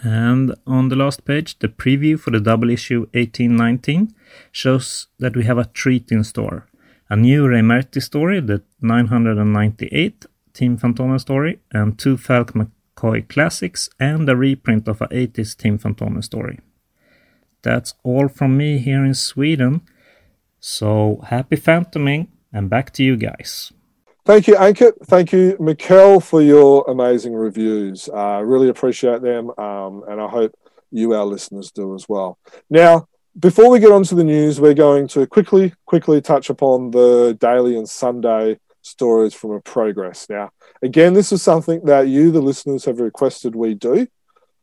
And on the last page, the preview for the double issue 18-19 shows that we have a treat in store. A new Ray Moore story, the 998 Team Phantomen story, and two Falk McCoy classics, and a reprint of a 80s Team Phantomen story. That's all from me here in Sweden. So happy Phantoming, and back to you guys. Thank you, Ankit. Thank you, Mikael, for your amazing reviews. I really appreciate them, and I hope you, our listeners, do as well. Now, before we get on to the news, we're going to quickly touch upon the daily and Sunday stories from a progress. Now, again, this is something that you, the listeners, have requested we do.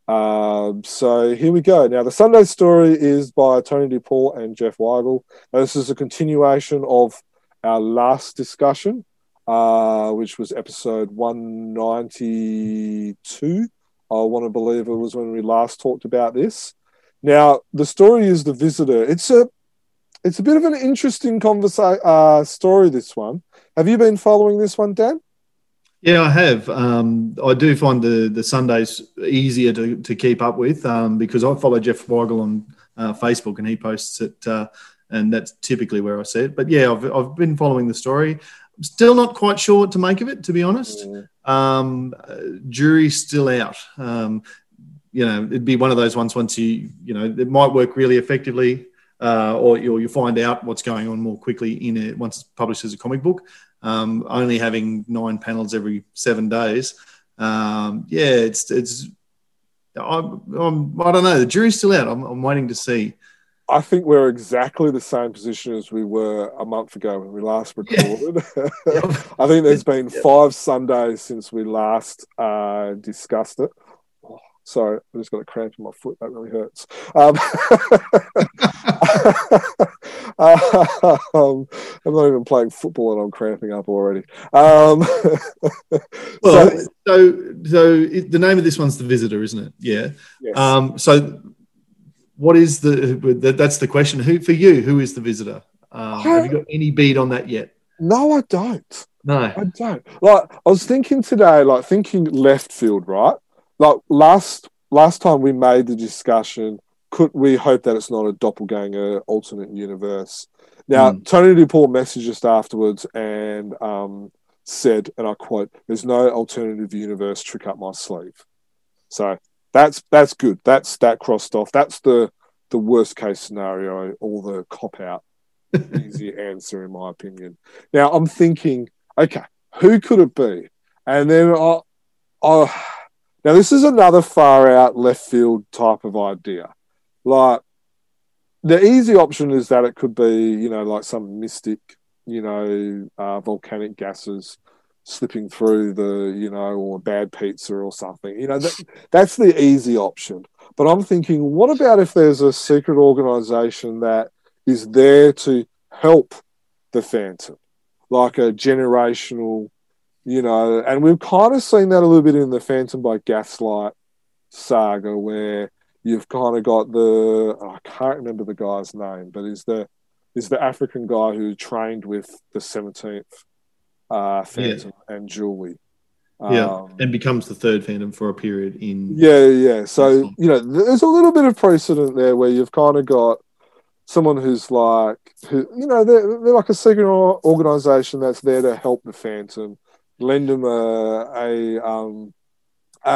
So here we go. Now, the Sunday story is by Tony DePaul and Jeff Weigel. Now, this is a continuation of our last discussion, which was episode 192. I want to believe it was when we last talked about this. Now, the story is The Visitor. It's a bit of an interesting story, this one. Have you been following this one, Dan? Yeah, I have. I do find the Sundays easier to keep up with because I follow Jeff Weigel on Facebook and he posts it, and that's typically where I see it. But yeah, I've been following the story. I'm still not quite sure what to make of it, to be honest. Jury's still out. You know, it'd be one of those ones once you know, it might work really effectively or you'll find out what's going on more quickly in it once it's published as a comic book. Only having 9 panels every 7 days. I don't know. The jury's still out. I'm waiting to see. I think we're exactly the same position as we were a month ago when we last recorded. Yeah. I think there's been 5 Sundays since we last discussed it. Oh, sorry, I just got a cramp in my foot. That really hurts. I'm not even playing football and I'm cramping up already. The name of this one's The Visitor, isn't it? Yeah. Yes. So what is that's the question. Who is The Visitor? Have you got any bead on that yet? No, I don't. Like, I was thinking today, thinking left field, right? Like last time we made the discussion, could we hope that it's not a doppelganger alternate universe? Now, Tony DePaul messaged us afterwards and said, and I quote, "There's no alternative universe trick up my sleeve." So that's good. That's that crossed off. That's the worst case scenario or the cop out easy answer, in my opinion. Now I'm thinking, okay, who could it be? And then now this is another far out left field type of idea. Like, the easy option is that it could be, you know, like some mystic, you know, volcanic gases slipping through the, you know, or bad pizza or something. You know, that's the easy option. But I'm thinking, what about if there's a secret organisation that is there to help the Phantom, like a generational, you know, and we've kind of seen that a little bit in the Phantom by Gaslight saga where you've kind of got I can't remember the guy's name, but is the African guy who trained with the 17th Phantom and Julie. And becomes the third Phantom for a period in... Yeah. So, you know, there's a little bit of precedent there where you've kind of got someone who's like, you know, they're like a secret organisation that's there to help the Phantom, lend them a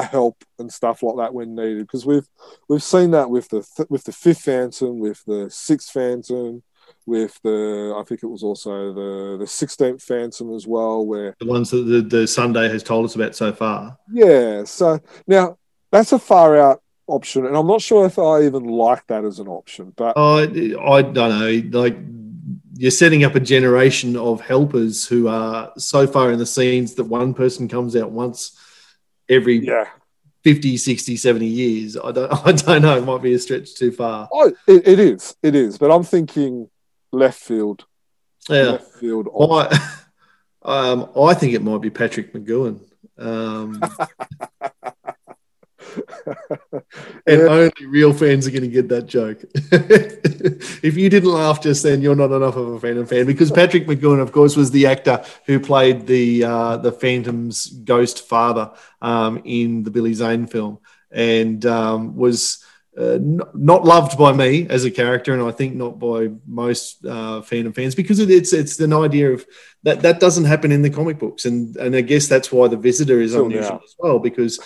help and stuff like that when needed, because we've seen that with the fifth Phantom, with the sixth Phantom, with the, I think it was also the 16th Phantom as well, where the ones that the Sunday has told us about so far. Yeah, so now that's a far out option, and I'm not sure if I even like that as an option. But I don't know, like, you're setting up a generation of helpers who are so far in the scenes that one person comes out once every 50, 60, 70 years. I don't know. It might be a stretch too far. It is. But I'm thinking left field. Yeah. Left field. I think it might be Patrick McGoohan. And only real fans are going to get that joke. If you didn't laugh just then, you're not enough of a Phantom fan, because Patrick McGoohan, of course, was the actor who played the Phantom's ghost father in the Billy Zane film, and was not loved by me as a character, and I think not by most Phantom fans, because it's an idea of that doesn't happen in the comic books, and I guess that's why The Visitor is unusual as well, because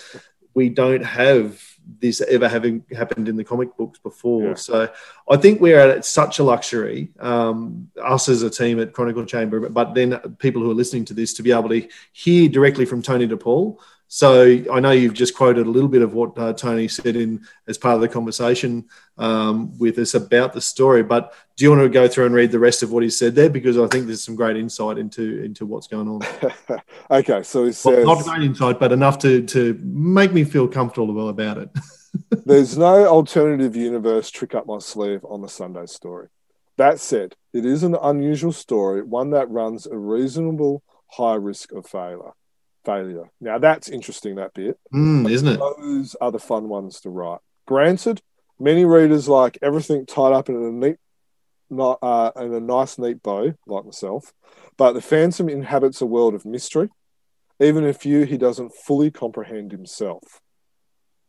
we don't have this ever having happened in the comic books before. Yeah. So I think we're at such a luxury, us as a team at Chronicle Chamber, but then people who are listening to this, to be able to hear directly from Tony DePaul. So I know you've just quoted a little bit of what Tony said as part of the conversation with us about the story, but do you want to go through and read the rest of what he said there? Because I think there's some great insight into what's going on. Okay, so he says... Well, not great insight, but enough to make me feel comfortable about it. There's no alternative universe trick up my sleeve on the Sunday story. That said, it is an unusual story, one that runs a reasonable high risk of failure. Now, that's interesting, that bit. Isn't it? Those are the fun ones to write. Granted, many readers like everything tied up in a nice, neat bow, like myself, but the Phantom inhabits a world of mystery, even a few he doesn't fully comprehend himself.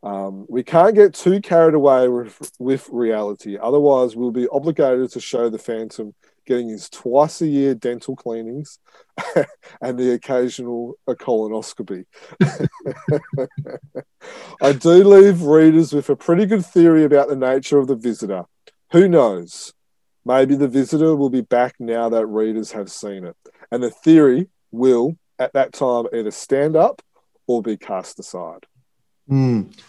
We can't get too carried away with reality, otherwise we'll be obligated to show the Phantom getting his twice-a-year dental cleanings and the occasional colonoscopy. I do leave readers with a pretty good theory about the nature of the Visitor. Who knows? Maybe the Visitor will be back now that readers have seen it, and the theory will, at that time, either stand up or be cast aside.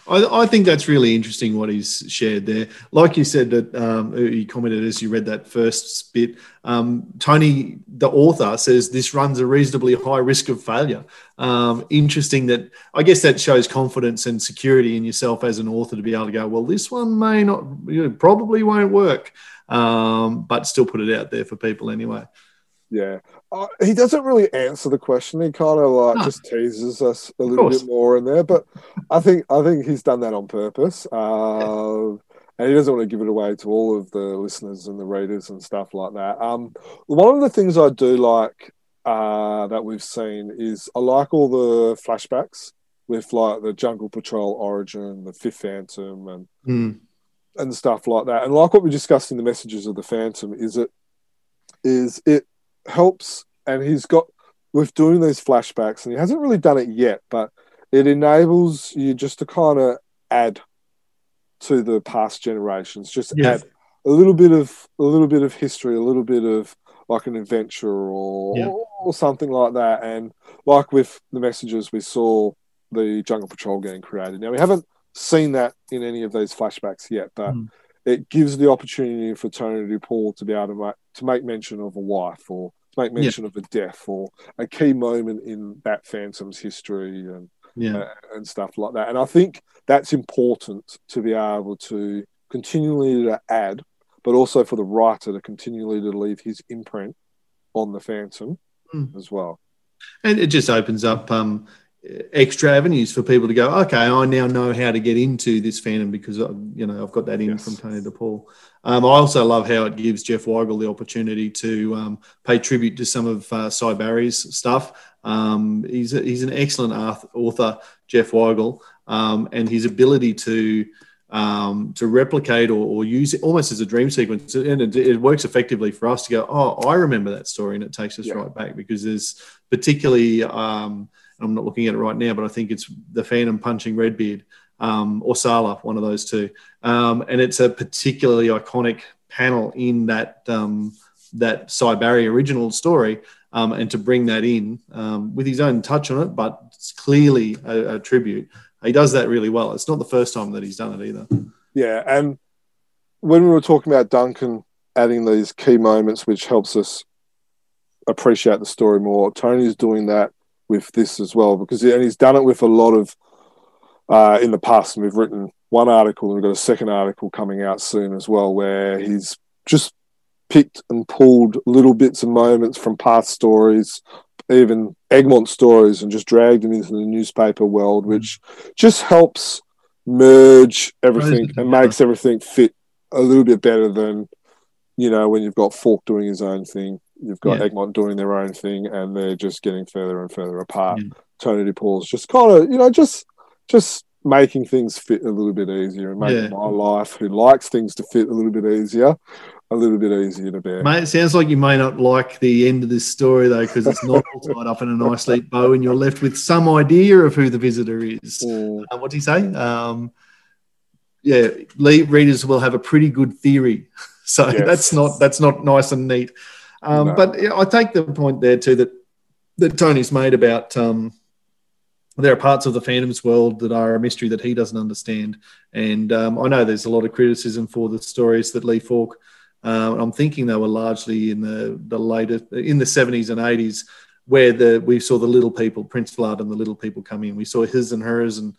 I think that's really interesting what he's shared there. Like you said, that you commented as you read that first bit, Tony, the author, says this runs a reasonably high risk of failure. Interesting that, I guess that shows confidence and security in yourself as an author to be able to go, well, this one may not, probably won't work, but still put it out there for people anyway. Yeah. He doesn't really answer the question. He kind of just teases us a little bit more in there, but I think he's done that on purpose. And he doesn't want to give it away to all of the listeners and the readers and stuff like that. One of the things I do like that we've seen is I like all the flashbacks with like the Jungle Patrol origin, the Fifth Phantom and stuff like that. And like what we discussed in the Messages of the Phantom is it helps, and he's got with doing these flashbacks, and he hasn't really done it yet, but it enables you just to kind of add to the past generations, add a little bit of history, a little bit of like an adventure or something like that. And like with the Messages, we saw the Jungle Patrol getting created. Now, we haven't seen that in any of these flashbacks yet, but it gives the opportunity for Tony DePaul to be able to make mention of a wife, or to make mention of a death, or a key moment in that Phantom's history and stuff like that. And I think that's important to be able to continually to add, but also for the writer to continually to leave his imprint on the Phantom as well. And it just opens up... extra avenues for people to go, okay, I now know how to get into this Phantom because I've got that in from Tony DePaul. I also love how it gives Jeff Weigel the opportunity to pay tribute to some of Cy Barry's stuff. He's an excellent author, Jeff Weigel, and his ability to replicate or use it almost as a dream sequence, and it works effectively for us to go, I remember that story, and it takes us right back, because there's particularly I'm not looking at it right now, but I think it's the Phantom punching Redbeard or Sala, one of those two. And it's a particularly iconic panel in that that Cy Barry original story, and to bring that in with his own touch on it, but it's clearly a tribute. He does that really well. It's not the first time that he's done it either. Yeah, and when we were talking about Duncan adding these key moments, which helps us appreciate the story more, Tony's doing that with this as well, because he's done it with a lot of in the past. And we've written one article and we've got a second article coming out soon as well, where he's just picked and pulled little bits and moments from past stories, even Egmont stories, and just dragged them into the newspaper world, which just helps merge everything and makes everything fit a little bit better than, you know, when you've got Falk doing his own thing, you've got Egmont doing their own thing, and they're just getting further and further apart. Yeah. Tony DePaul's just kind of, you know, just making things fit a little bit easier, and making my life, who likes things to fit, a little bit easier to bear. Mate, it sounds like you may not like the end of this story, though, because it's not all tied up in a nice neat bow, and you're left with some idea of who the visitor is. What did he say? Readers will have a pretty good theory. So that's not nice and neat. But I take the point there too that Tony's made about there are parts of the Phantoms world that are a mystery that he doesn't understand. And I know there's a lot of criticism for the stories that Lee Falk, I'm thinking they were largely in the 70s and 80s, where we saw the little people, Prince Vlad and the little people come in. We saw his and hers, and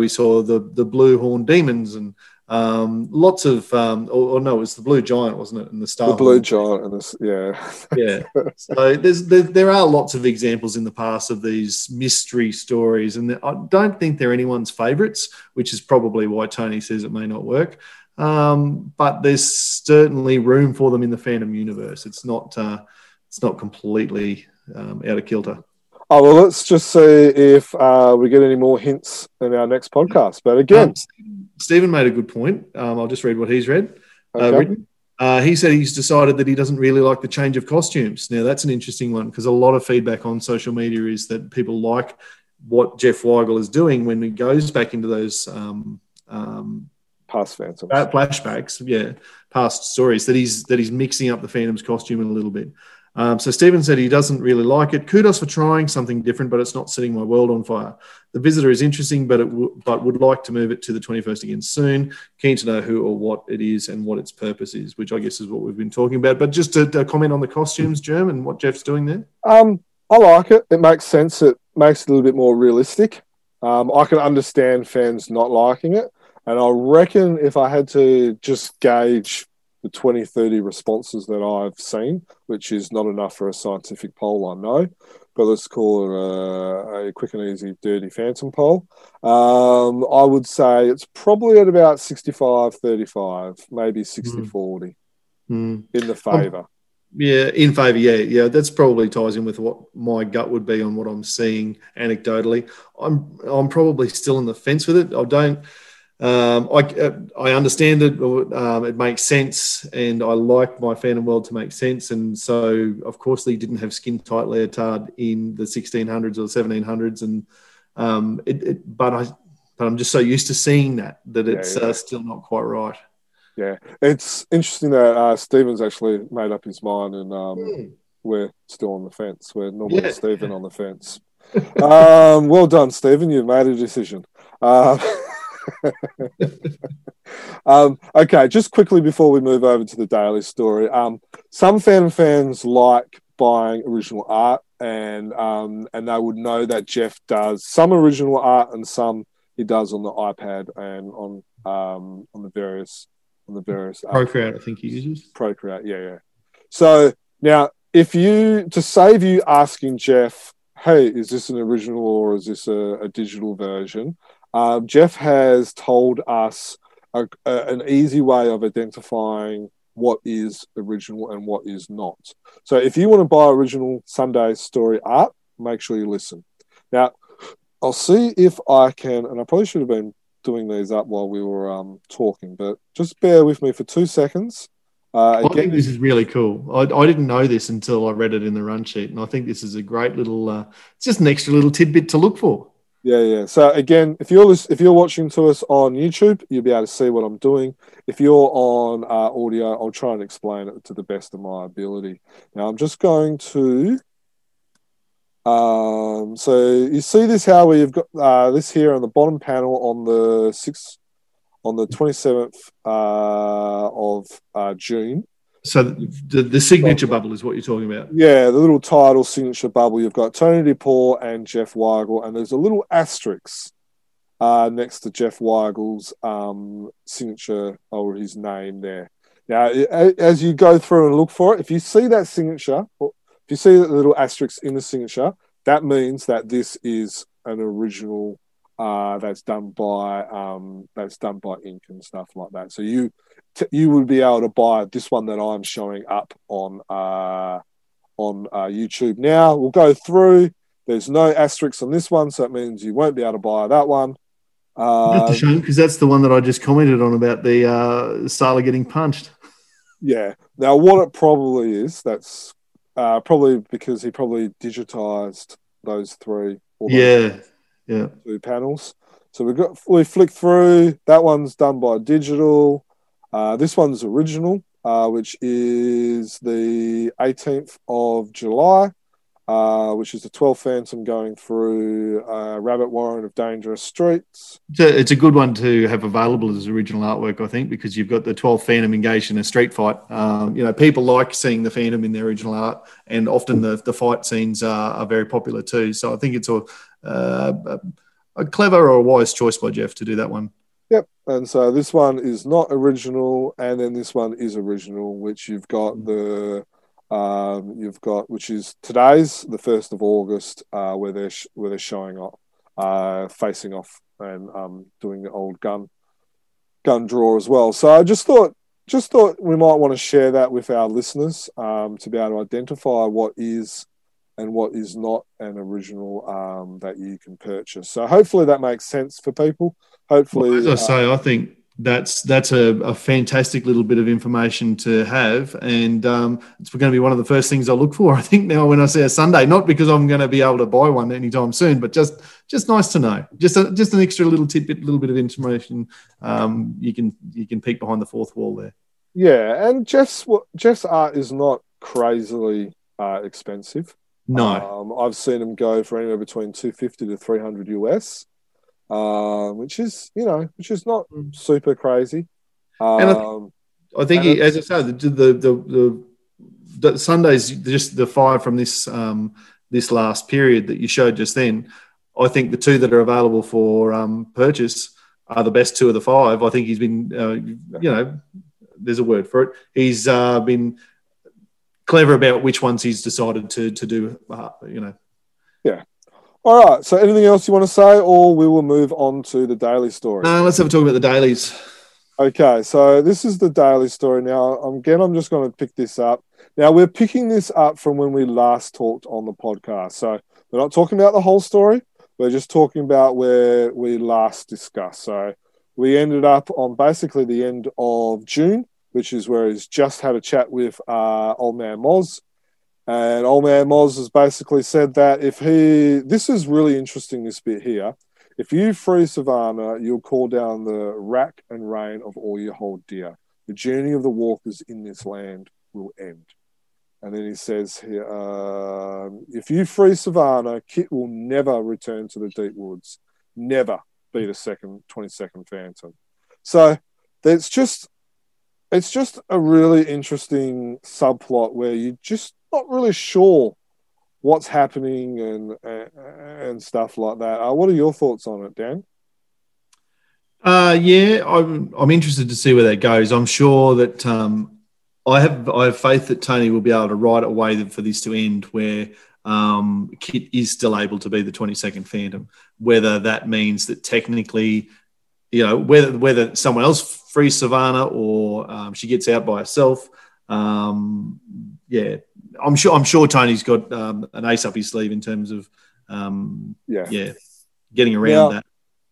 we saw the blue horn demons, and lots of, it was the blue giant, wasn't it? And the star. The blue giant, and yeah. So there are lots of examples in the past of these mystery stories, and I don't think they're anyone's favourites, which is probably why Tony says it may not work. But there's certainly room for them in the Phantom universe. It's not completely out of kilter. Oh, well, let's just see if we get any more hints in our next podcast. But again... Stephen made a good point. I'll just read what he's read. Written. He said he's decided that he doesn't really like the change of costumes. Now, that's an interesting one, because a lot of feedback on social media is that people like what Jeff Weigel is doing when he goes back into those... past Phantoms. Flashbacks, past stories, that he's mixing up the Phantom's costume in a little bit. So Stephen said he doesn't really like it. Kudos for trying something different, but it's not setting my world on fire. The Visitor is interesting, but but would like to move it to the 21st again soon. Keen to know who or what it is and what its purpose is, which I guess is what we've been talking about. But just to comment on the costumes, Germ, and what Jeff's doing there. I like it. It makes sense. It makes it a little bit more realistic. I can understand fans not liking it. And I reckon if I had to just gauge the 20-30 responses that I've seen, which is not enough for a scientific poll, I know, but let's call it a quick and easy dirty phantom poll. I would say it's probably at about 65-35, maybe 60-40 in the favour. In favour, that's probably ties in with what my gut would be on what I'm seeing anecdotally. I'm probably still on the fence with it. I understand it. It makes sense, and I like my Phantom world to make sense. And so, of course, they didn't have skin-tight leotard in the 1600s or 1700s. And I'm just so used to seeing that it's still not quite right. Yeah, it's interesting that Stephen's actually made up his mind, and we're still on the fence. We're normally Stephen on the fence. Well done, Stephen. You've made a decision. Okay, just quickly before we move over to the daily story, some Phantom fans like buying original art, and they would know that Jeff does some original art and some he does on the iPad and on the various Procreate, I think he uses Procreate. Yeah. So now, if you to save you asking Jeff, hey, is this an original or is this a digital version? Jeff has told us an easy way of identifying what is original and what is not. So if you want to buy original Sunday story art, make sure you listen. Now, I'll see if I can, and I probably should have been doing these up while we were talking, but just bear with me for 2 seconds. I think this is really cool. I didn't know this until I read it in the run sheet, and I think this is a great little, it's just an extra little tidbit to look for. Yeah. So again, if you're watching to us on YouTube, you'll be able to see what I'm doing. If you're on audio, I'll try and explain it to the best of my ability. Now I'm just going to. So you see this how we've got this here on the bottom panel on the 27th of June. So the signature bubble is what you're talking about. Yeah, the little title signature bubble. You've got Tony DePaul and Jeff Weigel, and there's a little asterisk next to Jeff Weigel's signature or his name there. Now, as you go through and look for it, if you see that signature, or if you see that little asterisk in the signature, that means that this is an original. That's done by ink and stuff like that. So you would be able to buy this one that I'm showing up on YouTube now. We'll go through. There's no asterisks on this one, so it means you won't be able to buy that one. That's a shame because that's the one that I just commented on about the Sala getting punched. Yeah. Now, what it probably is, that's probably because he probably digitized those three. Yeah. Two panels. So we flick through. That one's done by digital. This one's original, which is the 18th of July, which is the 12th Phantom going through Rabbit Warren of Dangerous Streets. It's a good one to have available as original artwork, I think, because you've got the 12th Phantom engaged in a street fight. People like seeing the Phantom in their original art, and often the fight scenes are very popular too. So I think it's a clever or a wise choice by Jeff to do that one. Yep. And so this one is not original, and then this one is original, which you've got which is today's, the 1st of August, where they're showing up, facing off and doing the old gun draw as well. So I just thought we might want to share that with our listeners to be able to identify what is and what is not an original that you can purchase. So hopefully that makes sense for people. Hopefully, well, as I say, I think that's a fantastic little bit of information to have, and it's going to be one of the first things I look for, I think, now when I see a Sunday. Not because I'm going to be able to buy one anytime soon, but just nice to know. Just an extra little tidbit, little bit of information. You can peek behind the fourth wall there. Yeah, and Jeff's art is not crazily expensive. No, I've seen them go for anywhere between $250 to $300 US, which is not super crazy. And I think, as I said, the Sundays, just the five from this last period that you showed just then, I think the two that are available for purchase are the best two of the five. I think he's been, there's a word for it. He's been clever about which ones he's decided to do, Yeah. All right. So anything else you want to say, or we will move on to the daily story? No, let's have a talk about the dailies. Okay. So this is the daily story. Now, again, I'm just going to pick this up. Now, we're picking this up from when we last talked on the podcast. So we're not talking about the whole story. We're just talking about where we last discussed. So we ended up on basically the end of June, which is where he's just had a chat with Old Man Moz. And Old Man Moz has basically said that this is really interesting, this bit here. If you free Savannah, you'll call down the rack and rain of all your whole deer. The journey of the walkers in this land will end. And then he says here, if you free Savannah, Kit will never return to the deep woods. Never be the 22nd Phantom. So that's just... It's just a really interesting subplot where you're just not really sure what's happening and stuff like that. What are your thoughts on it, Dan? I'm interested to see where that goes. I'm sure that I have faith that Tony will be able to write a way for this to end where Kit is still able to be the 22nd Phantom. Whether that means that technically, whether someone else frees Savannah or she gets out by herself. I'm sure Tony's got an ace up his sleeve in terms of getting around that.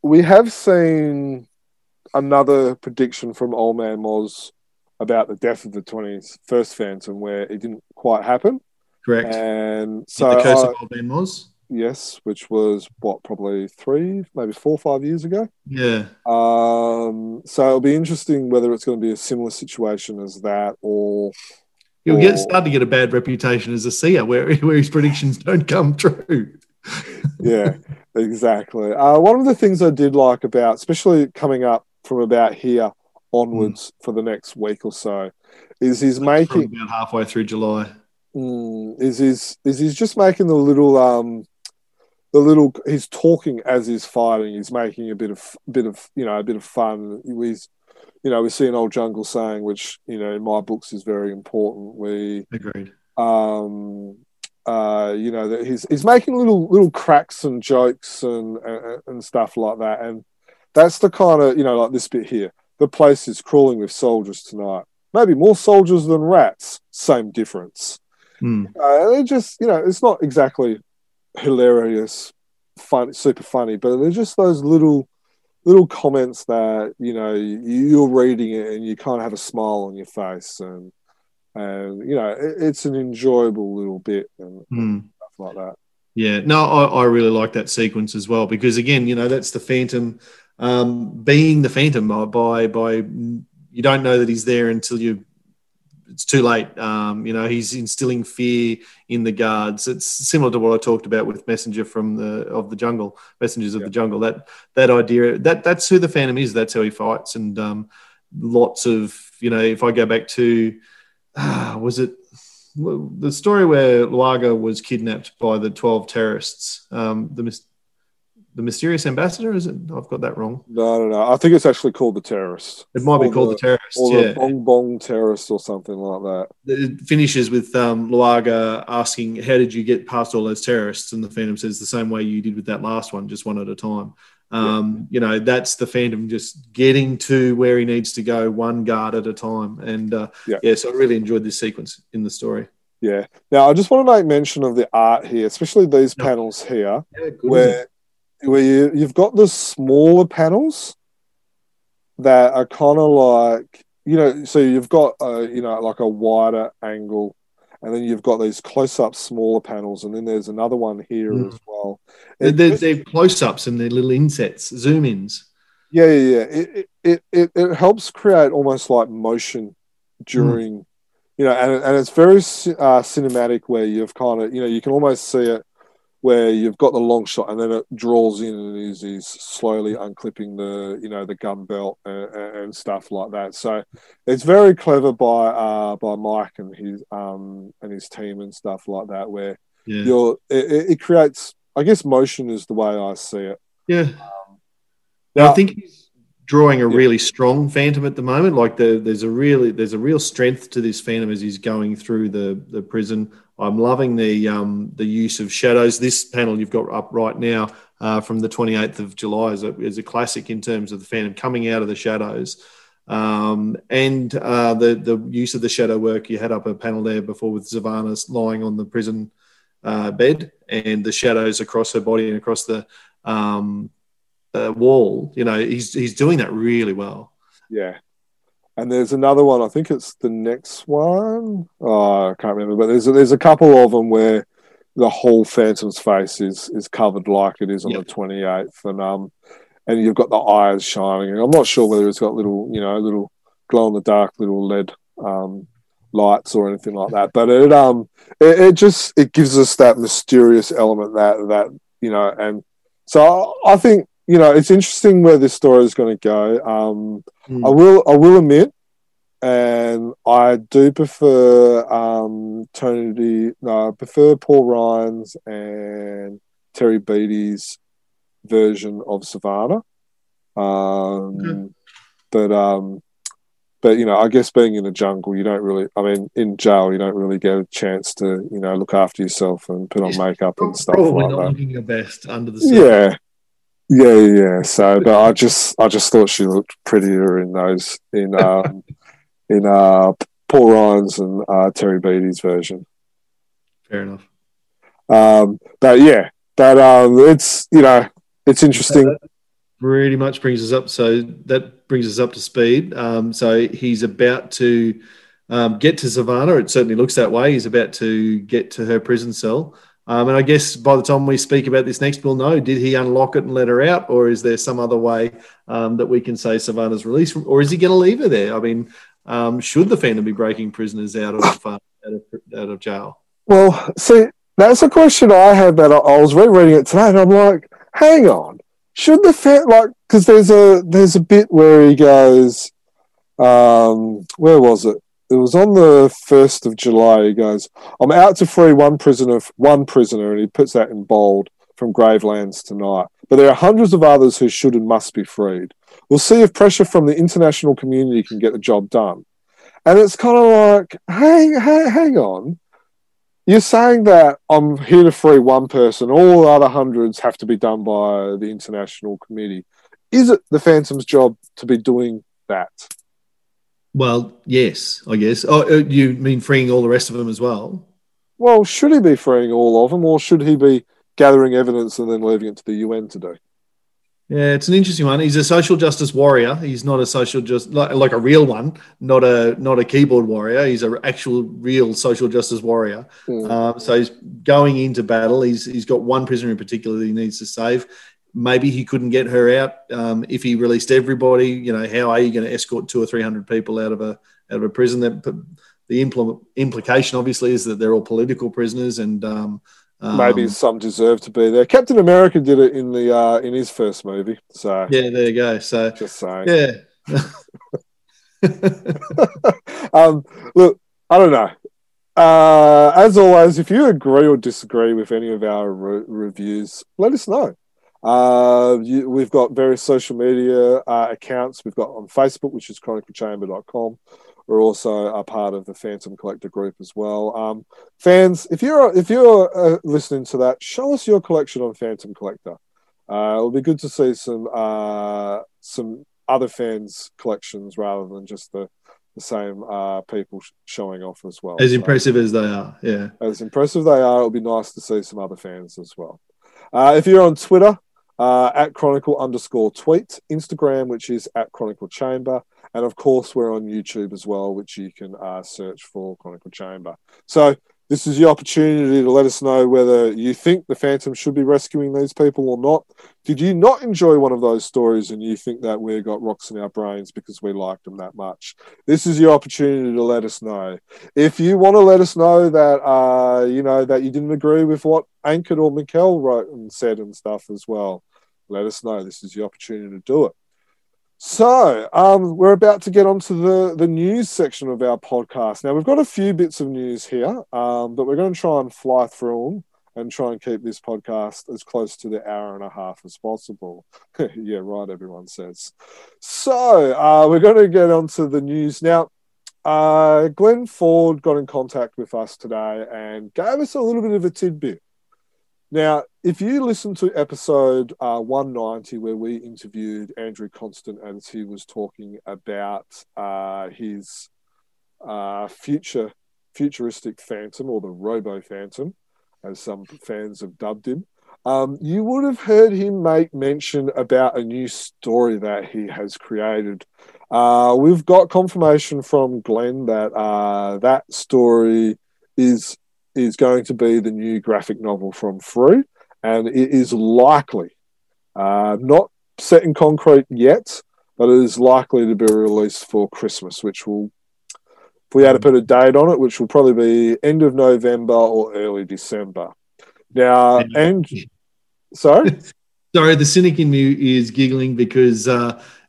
We have seen another prediction from Old Man Moz about the death of the 21st Phantom where it didn't quite happen. Correct. And so the curse of Old Man Moz. Yes, which was what, probably 4 or 5 years ago. Yeah. So it'll be interesting whether it's going to be a similar situation as that, or he'll start to get a bad reputation as a seer where his predictions don't come true. Yeah, exactly. One of the things I did like about, especially coming up from about here onwards for the next week or so, is he's making about halfway through July. He's just making the little he's talking as he's fighting. He's making a bit of fun. We see an old jungle saying, which in my books is very important. We agreed. That he's making little cracks and jokes and stuff like that, and that's the kind of like this bit here. The place is crawling with soldiers tonight. Maybe more soldiers than rats. Same difference. They're just it's not exactly hilarious, fun, super funny, but they're just those little comments that you're reading it and you can't have a smile on your face, and it's an enjoyable little bit and stuff like that. Yeah, no, I really like that sequence as well, because again, that's the Phantom being the Phantom by you don't know that he's there until it's too late. He's instilling fear in the guards. It's similar to what I talked about with Messengers of the Jungle. That idea that's who the Phantom is. That's how he fights. And lots of if I go back to was it the story where Luaga was kidnapped by the 12 terrorists, the Mysterious Ambassador, is it? I've got that wrong. No. I think it's actually called The Terrorist. It might be called The Terrorist, or the Bong Bong Terrorist or something like that. It finishes with Luaga asking, how did you get past all those terrorists? And the Phantom says, the same way you did with that last one, just one at a time. That's the Phantom just getting to where he needs to go, one guard at a time. And, so I really enjoyed this sequence in the story. Yeah. Now, I just want to make mention of the art here, especially these panels here, where you've got the smaller panels that are kind of like, so you've got, like a wider angle, and then you've got these close-up smaller panels, and then there's another one here as well. They're close-ups and they're little insets, zoom-ins. Yeah. It helps create almost like motion during, and it's very cinematic, where you've kind of, you can almost see it, where you've got the long shot and then it draws in and he's slowly unclipping the gun belt and stuff like that. So it's very clever by Mike and his team and stuff like that, where it creates, I guess, motion is the way I see it. Yeah. I think he's drawing a really strong Phantom at the moment. Like there's a real strength to this Phantom as he's going through the prison. I'm loving the use of shadows. This panel you've got up right now from the 28th of July is a classic in terms of the Phantom coming out of the shadows, and the use of the shadow work. You had up a panel there before with Zavanna lying on the prison bed, and the shadows across her body and across the wall. He's doing that really well. Yeah. And there's another one. I think it's the next one. Oh, I can't remember. But there's a couple of them where the whole Phantom's face is covered like it is on the 28th, and you've got the eyes shining. And I'm not sure whether it's got little glow in the dark, little LED lights or anything like that. But it gives us that mysterious element that. And so I think, it's interesting where this story is going to go. I will admit, and I do prefer I prefer Paul Ryan's and Terry Beattie's version of Savannah. But I guess being in the jungle, you don't really. I mean, in jail, you don't really get a chance to look after yourself and put on makeup and stuff like that. Probably not looking your best under the surface. Yeah. Yeah. So, but I just thought she looked prettier in those in Paul Ryan's and Terry Beattie's version. Fair enough. It's it's interesting. That pretty much brings us up. So that brings us up to speed. So he's about to get to Savannah. It certainly looks that way. He's about to get to her prison cell. And I guess by the time we speak about this next, we'll know, did he unlock it and let her out, or is there some other way that we can say Savannah's released from, or is he going to leave her there? I mean, should the Phantom be breaking prisoners out of jail? Well, see, that's a question I had that I was rereading it today, and I'm like, hang on, should the Phantom, like, because there's a bit where he goes, where was it? It was on the 1st of July. He goes, I'm out to free one prisoner, and he puts that in bold, from Gravelands tonight. But there are hundreds of others who should and must be freed. We'll see if pressure from the international community can get the job done. And it's kind of like, hang on. You're saying that I'm here to free one person. All the other hundreds have to be done by the international committee. Is it the Phantom's job to be doing that? Well, yes, I guess. Oh, you mean freeing all the rest of them as well? Well, should he be freeing all of them, or should he be gathering evidence and then leaving it to the UN to do? Yeah, it's an interesting one. He's a social justice warrior. He's not a social just like a real one, not a keyboard warrior. He's an actual real social justice warrior. Mm. So he's going into battle. He's got one prisoner in particular that he needs to save. Maybe he couldn't get her out if he released everybody. You know, how are you going to escort 200 or 300 people out of a prison? The implication, obviously, is that they're all political prisoners, and maybe some deserve to be there. Captain America did it in the in his first movie. So yeah, there you go. So just saying. Yeah. Look, I don't know. As always, if you agree or disagree with any of our reviews, let us know. We've got various social media accounts. We've got on Facebook, which is chroniclechamber.com. We're also a part of the Phantom Collector group as well. Fans, if you're listening to that, show us your collection on Phantom Collector. It'll be good to see some other fans' collections rather than just the same people showing off as well. As impressive as they are, yeah. As impressive they are, it'll be nice to see some other fans as well. If you're on Twitter, at Chronicle_tweet, Instagram, which is at Chronicle Chamber, and of course we're on YouTube as well, which you can search for Chronicle Chamber. So this is your opportunity to let us know whether you think the Phantom should be rescuing these people or not. Did you not enjoy one of those stories and you think that we got rocks in our brains because we liked them that much? This is your opportunity to let us know. If you want to let us know that that you didn't agree with what Ankit or Mikael wrote and said and stuff as well, let us know. This is your opportunity to do it. So we're about to get onto the news section of our podcast. Now, we've got a few bits of news here, but we're going to try and fly through them and try and keep this podcast as close to the hour and a half as possible. Yeah, right, everyone says. So we're going to get onto the news. Now, Glenn Ford got in contact with us today and gave us a little bit of a tidbit. Now, if you listen to episode 190, where we interviewed Andrew Constant as he was talking about his futuristic Phantom, or the Robo Phantom, as some fans have dubbed him, you would have heard him make mention about a new story that he has created. We've got confirmation from Glenn that that story is going to be the new graphic novel from Frew, and it is likely, not set in concrete yet, but it is likely to be released for Christmas, which will, if we had to put a date on it, which will probably be end of November or early December. Now, and sorry, the cynic in me is giggling because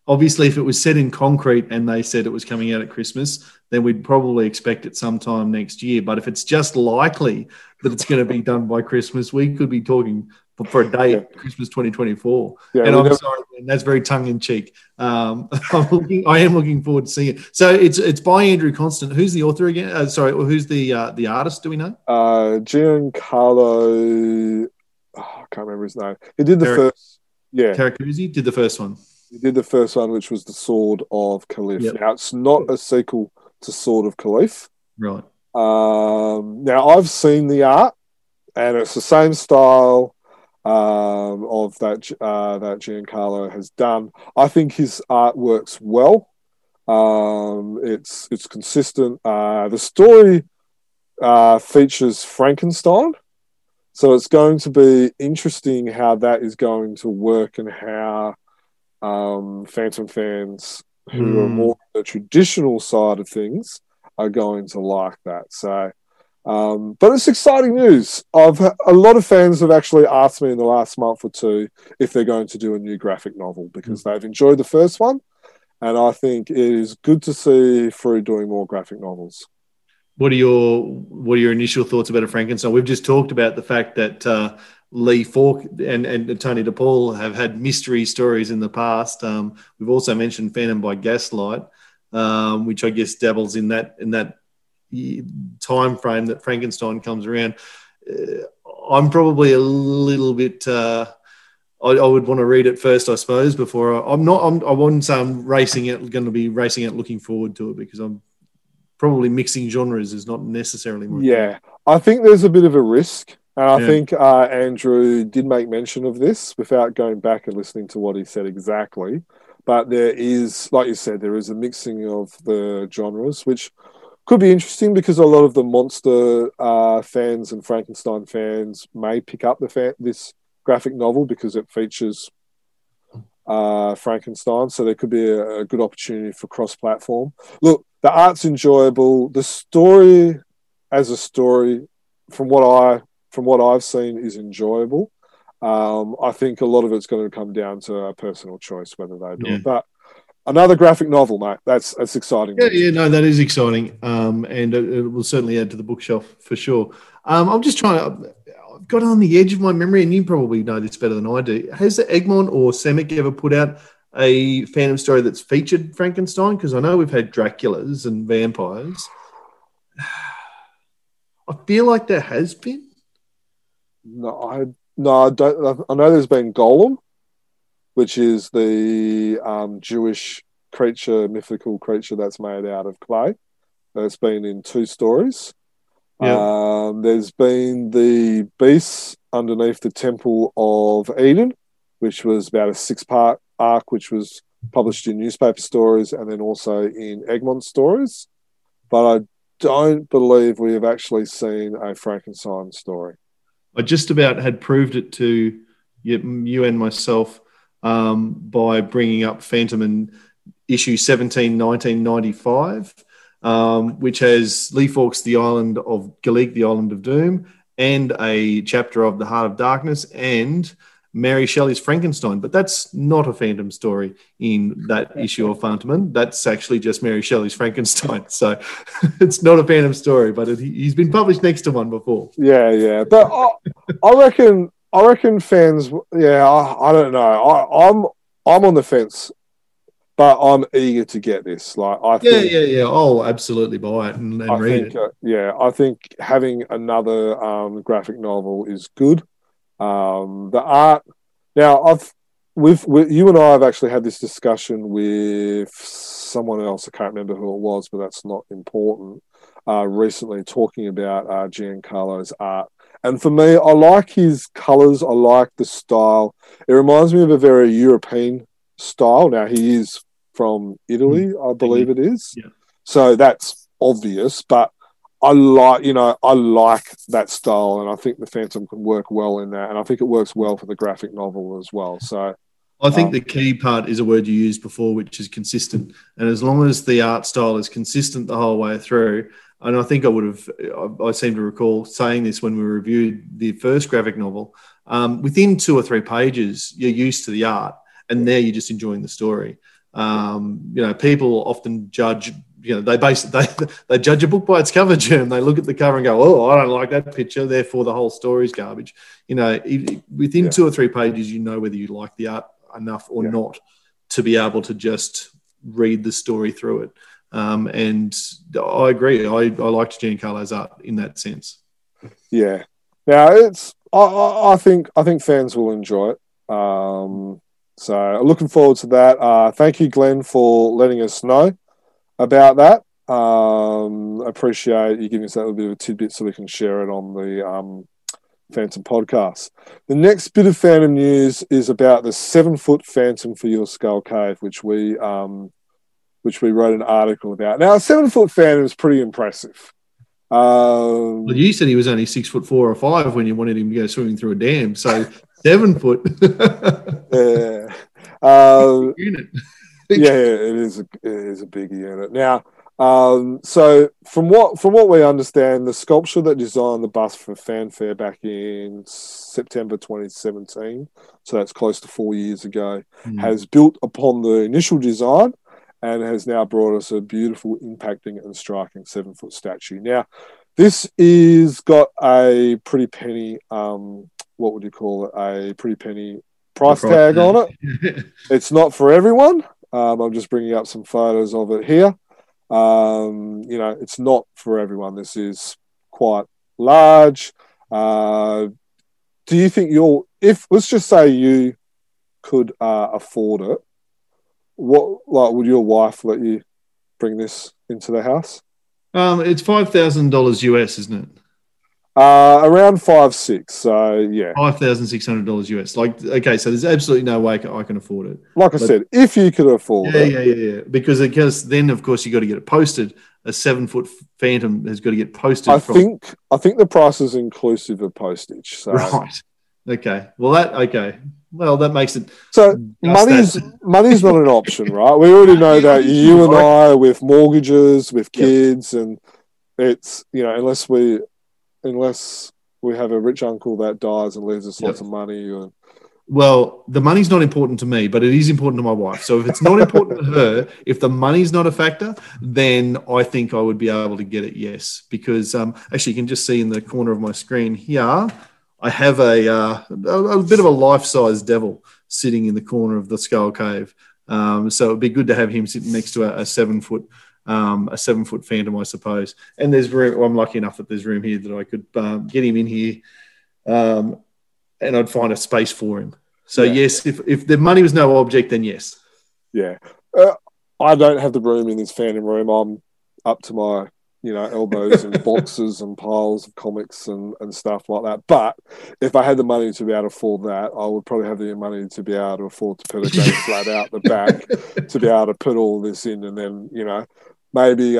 obviously if it was set in concrete and they said it was coming out at Christmas, then we'd probably expect it sometime next year. But if it's just likely that it's going to be done by Christmas, we could be talking for a day at Christmas 2024. Yeah, and I'm sorry, man, that's very tongue-in-cheek. I am looking forward to seeing it. So it's by Andrew Constant. Who's the author again? Who's the artist, do we know? Giancarlo... I can't remember his name. He did the first... Yeah. Caracuzzi did the first one. He did the first one, which was The Sword of Caliph. Yep. Now, it's not a sequel to Sword of Caliph. Right. Now, I've seen the art, and it's the same style of that Giancarlo has done. I think his art works well. It's consistent. The story features Frankenstein, So it's going to be interesting how that is going to work and how Phantom fans who are more the traditional side of things are going to like that. So, but it's exciting news. A lot of fans have actually asked me in the last month or two if they're going to do a new graphic novel because they've enjoyed the first one. And I think it is good to see Frew doing more graphic novels. What are your initial thoughts about a Frankenstein? We've just talked about the fact that Lee Falk and Tony DePaul have had mystery stories in the past. We've also mentioned Phantom by Gaslight, which I guess dabbles in that time frame that Frankenstein comes around. I'm probably a little bit. I would want to read it first, I suppose. Before I wouldn't say I'm going to be racing it, looking forward to it because I'm. Probably mixing genres is not necessarily... Yeah, I think there's a bit of a risk. And I think Andrew did make mention of this without going back and listening to what he said exactly. But there is, like you said, there is a mixing of the genres, which could be interesting because a lot of the monster fans and Frankenstein fans may pick up this graphic novel because it features Frankenstein. So there could be a good opportunity for cross-platform. Look, the art's enjoyable. The story, as a story, from what I've seen, is enjoyable. I think a lot of it's going to come down to a personal choice whether they do it. But another graphic novel, mate. That's exciting. Yeah, that is exciting, and it will certainly add to the bookshelf for sure. I'm just trying to. I've got it on the edge of my memory, and you probably know this better than I do. Has the Egmont or Semic ever put out a Phantom story that's featured Frankenstein? Because I know we've had Draculas and vampires. I feel like there has been. No, I don't. I know there's been Golem, which is the Jewish mythical creature that's made out of clay. That's been in two stories. Yeah. There's been the beasts underneath the Temple of Eden, which was about a 6-part arc, which was published in newspaper stories and then also in Egmont stories. But I don't believe we have actually seen a Frankenstein story. I just about had proved it to you and myself by bringing up Phantomen issue 17, 1995, which has Lee Falk's The Island of Galik, The Island of Doom, and a chapter of The Heart of Darkness and Mary Shelley's Frankenstein, but that's not a Phantom story in that issue of Phantomen. That's actually just Mary Shelley's Frankenstein. So it's not a Phantom story, but he's been published next to one before. Yeah. But I reckon fans. Yeah, I don't know. I'm on the fence, but I'm eager to get this. Like, I think. I'll absolutely buy it and read it. I think having another graphic novel is good. The art. Now, you and I have actually had this discussion with someone else. I can't remember who it was, but that's not important. Recently, talking about Giancarlo's art, and for me, I like his colours. I like the style. It reminds me of a very European style. Now, he is from Italy, I believe it is. Yeah. So that's obvious, but. I like that style, and I think the Phantom can work well in that, and I think it works well for the graphic novel as well. So, I think the key part is a word you used before, which is consistent. And as long as the art style is consistent the whole way through, and I think I seem to recall saying this when we reviewed the first graphic novel, within 2 or 3 pages, you're used to the art, and there you're just enjoying the story. People often judge. They judge a book by its cover, Jim. They look at the cover and go, "Oh, I don't like that picture. Therefore, the whole story's garbage." Within 2 or 3 pages, you know whether you like the art enough or not to be able to just read the story through it. And I agree. I liked Giancarlo's art in that sense. Yeah. Now it's. I think fans will enjoy it. So looking forward to that. Thank you, Glenn, for letting us know about that. Appreciate you giving us that little bit of a tidbit so we can share it on the Phantom podcast. The next bit of Phantom news is about the 7-foot Phantom for your Skull Cave, which we wrote an article about. Now, a 7-foot Phantom is pretty impressive. Well, you said he was only 6'4" or 5" when you wanted him to go swimming through a dam. So 7 foot. Yeah. Unit. Yeah, it is a big unit. Now, so from what we understand, the sculpture that designed the bust for Fanfare back in September 2017, so that's close to 4 years ago, has built upon the initial design and has now brought us a beautiful, impacting and striking 7 foot statue. Now, this is got a pretty penny, a pretty penny price tag on it. It's not for everyone. I'm just bringing up some photos of it here. It's not for everyone. This is quite large. Do you think let's just say you could afford it, would your wife let you bring this into the house? It's $5,000 US, isn't it? Around 5-6, so yeah, $5,600 US. Like, okay, so there's absolutely no way I can afford it. Like I said, if you could afford it, yeah, because then of course you got to get it posted. A 7 foot Phantom has got to get posted. I think the price is inclusive of postage. So. Right. Okay. Well, that makes it. So money's not an option, right? We already know that you and I, with mortgages, with kids, and it's unless we have a rich uncle that dies and leaves us lots of money. Well, the money's not important to me, but it is important to my wife. So if it's not important to her, if the money's not a factor, then I think I would be able to get it, yes. Because actually you can just see in the corner of my screen here, I have a bit of a life-size devil sitting in the corner of the Skull Cave. So it'd be good to have him sitting next to a 7 foot Phantom, I suppose. And there's room. Well, I'm lucky enough that there's room here that I could get him in here, and I'd find a space for him. So yes, if the money was no object, then yes. Yeah, I don't have the room in this Phantom room. I'm up to my elbows in boxes and piles of comics and stuff like that. But if I had the money to be able to afford that, I would probably have the money to be able to afford to put a day flat out the back to be able to put all this in. And then, maybe,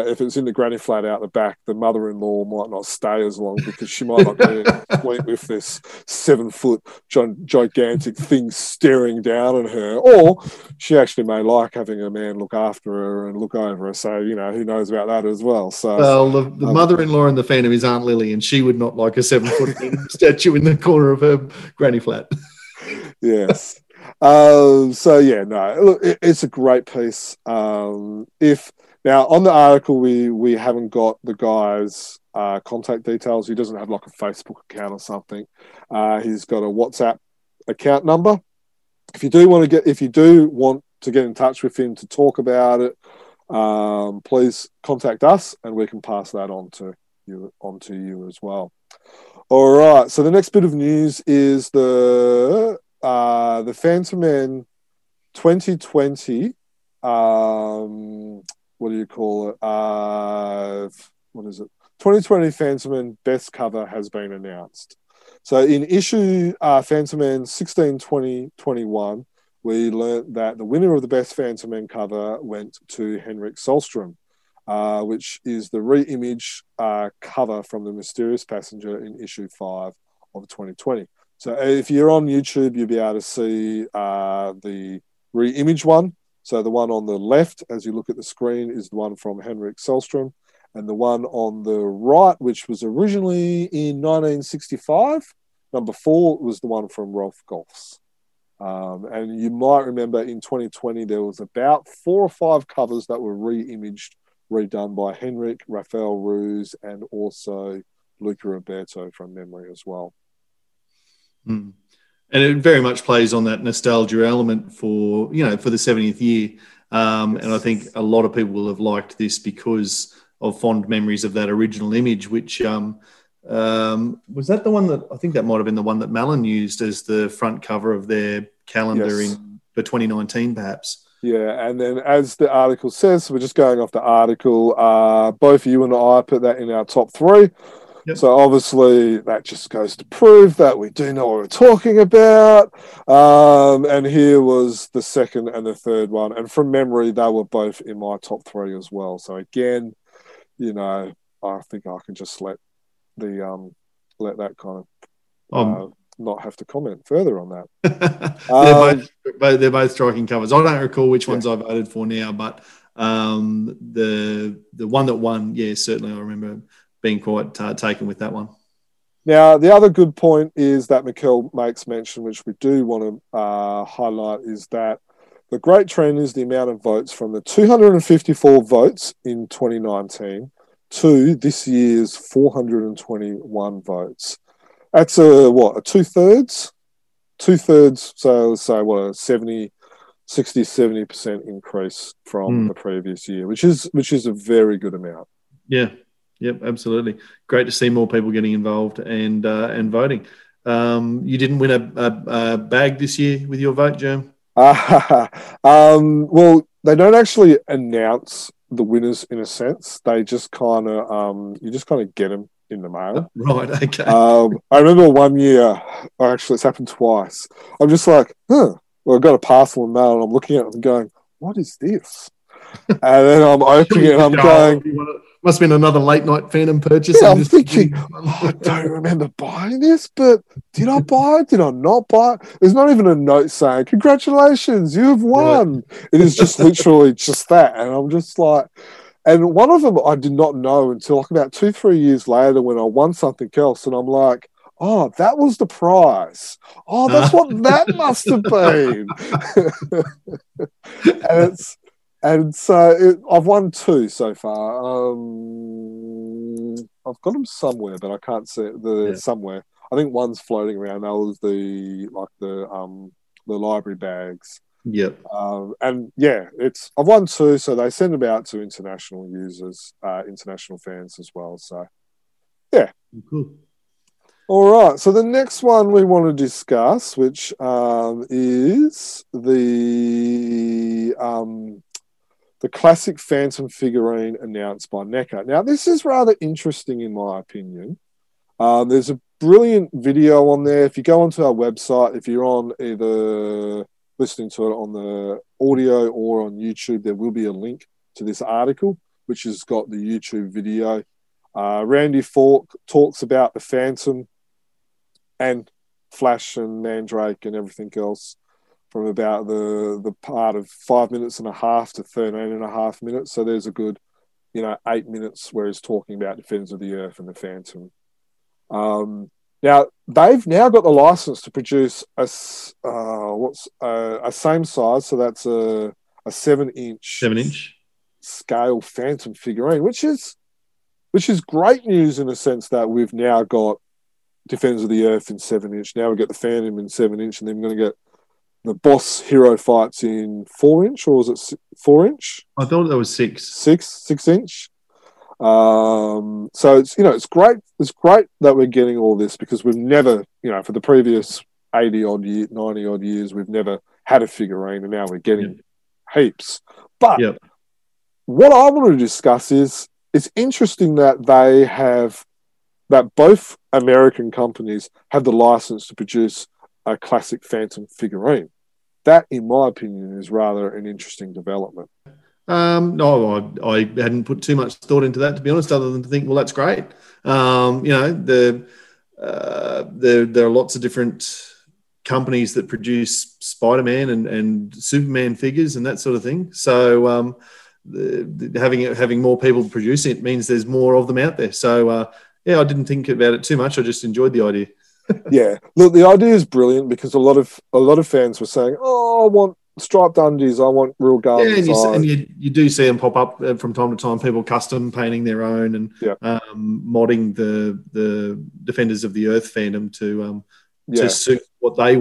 if it's in the granny flat out the back, the mother-in-law might not stay as long because she might not be complete with this 7 foot gigantic thing staring down on her. Or she actually may like having a man look after her and look over her. So, who knows about that as well. So, well, the mother-in-law in the Phantom is Aunt Lily, and she would not like a 7 foot statue in the corner of her granny flat. Yes. Look, it's a great piece. Now, on the article, we haven't got the guy's contact details. He doesn't have, a Facebook account or something. He's got a WhatsApp account number. If you do want to get in touch with him to talk about it, please contact us, and we can pass that on to you as well. All right. So the next bit of news is the Phantomen 2020. What do you call it? 2020 Phantomen Best Cover has been announced. So in issue Phantomen 16/20/21, we learnt that the winner of the Best Phantomen cover went to Henrik Sahlström, which is the re-image cover from The Mysterious Passenger in issue 5 of 2020. So if you're on YouTube, you'll be able to see the re-image one. So the one on the left, as you look at the screen, is the one from Henrik Sahlström, and the one on the right, which was originally in 1965, number 4, was the one from Rolf Goffs. And you might remember in 2020, there was about 4 or 5 covers that were re-imaged, redone by Henrik, Raphael Ruse, and also Luca Roberto from memory as well. Mm. And it very much plays on that nostalgia element for the 70th year. And I think a lot of people will have liked this because of fond memories of that original image, which was that the one that I think that might have been the one that Mallon used as the front cover of their calendar for 2019, perhaps. Yeah, and then as the article says, we're just going off the article. Both you and I put that in our top 3. Yep. So obviously that just goes to prove that we do know what we're talking about. And here was the second and the third one. And from memory, they were both in my top 3 as well. So again, I think I can just let the let that kind of not have to comment further on that. They're both striking covers. I don't recall which ones I voted for now, but the one that won, certainly I remember being quite taken with that one. Now, the other good point is that Mikael makes mention, which we do want to highlight, is that the great trend is the amount of votes from the 254 votes in 2019 to this year's 421 votes. That's a two-thirds? Two-thirds, so let's say, 60-70% increase from the previous year, which is a very good amount. Yeah. Yep, absolutely. Great to see more people getting involved and voting. You didn't win a bag this year with your vote, Jerm? Well, they don't actually announce the winners in a sense. They just kind of you just kind of get them in the mail. Right, okay. I remember one year, or actually it's happened twice, I'm just like, well, I've got a parcel in the mail and I'm looking at it and going, what is this? And then I'm opening it and I'm going... Must have been another late night Phantom purchase. Yeah, I'm thinking, I don't remember buying this, but did I buy it? Did I not buy it? There's not even a note saying, congratulations, you have won. Right. It is just literally just that. And I'm just like, and one of them I did not know until like about 2-3 years later when I won something else. And I'm like, oh, that was the prize. Oh, that's what that must have been. And it's, and so I've won two so far. I've got them somewhere, but I can't see the somewhere. I think one's floating around. That was the library bags. Yep. I've won two, so they send them out to international users, international fans as well. So, yeah. Cool. All right. So the next one we want to discuss, which is the classic Phantom figurine announced by NECA. Now, this is rather interesting in my opinion. There's a brilliant video on there. If you go onto our website, if you're on either listening to it on the audio or on YouTube, there will be a link to this article, which has got the YouTube video. Randy Falk talks about the Phantom and Flash and Mandrake and everything else from about the part of 5.5 minutes to 13.5 minutes. So there's a good, 8 minutes where he's talking about Defenders of the Earth and the Phantom. Now, they've now got the license to produce a same size, so that's a 7-inch scale Phantom figurine, which is great news in the sense that we've now got Defenders of the Earth in 7-inch. Now we've got the Phantom in 7-inch, and then we're going to get the Boss Hero Fights in 4-inch, or was it 4-inch? I thought that was 6-inch. So it's it's great. It's great that we're getting all this because we've never, for the previous 90 odd years, we've never had a figurine, and now we're getting heaps. But what I want to discuss is it's interesting that that both American companies have the license to produce a classic Phantom figurine. That, in my opinion, is rather an interesting development. No, I hadn't put too much thought into that, to be honest, other than to think, well, that's great. There are lots of different companies that produce Spider-Man and Superman figures and that sort of thing. So having more people produce it means there's more of them out there. So, I didn't think about it too much. I just enjoyed the idea. Yeah, look, the idea is brilliant because a lot of fans were saying, "Oh, I want striped undies. I want real garden." Yeah, and you do see them pop up from time to time. People custom painting their own and modding the Defenders of the Earth fandom to suit what they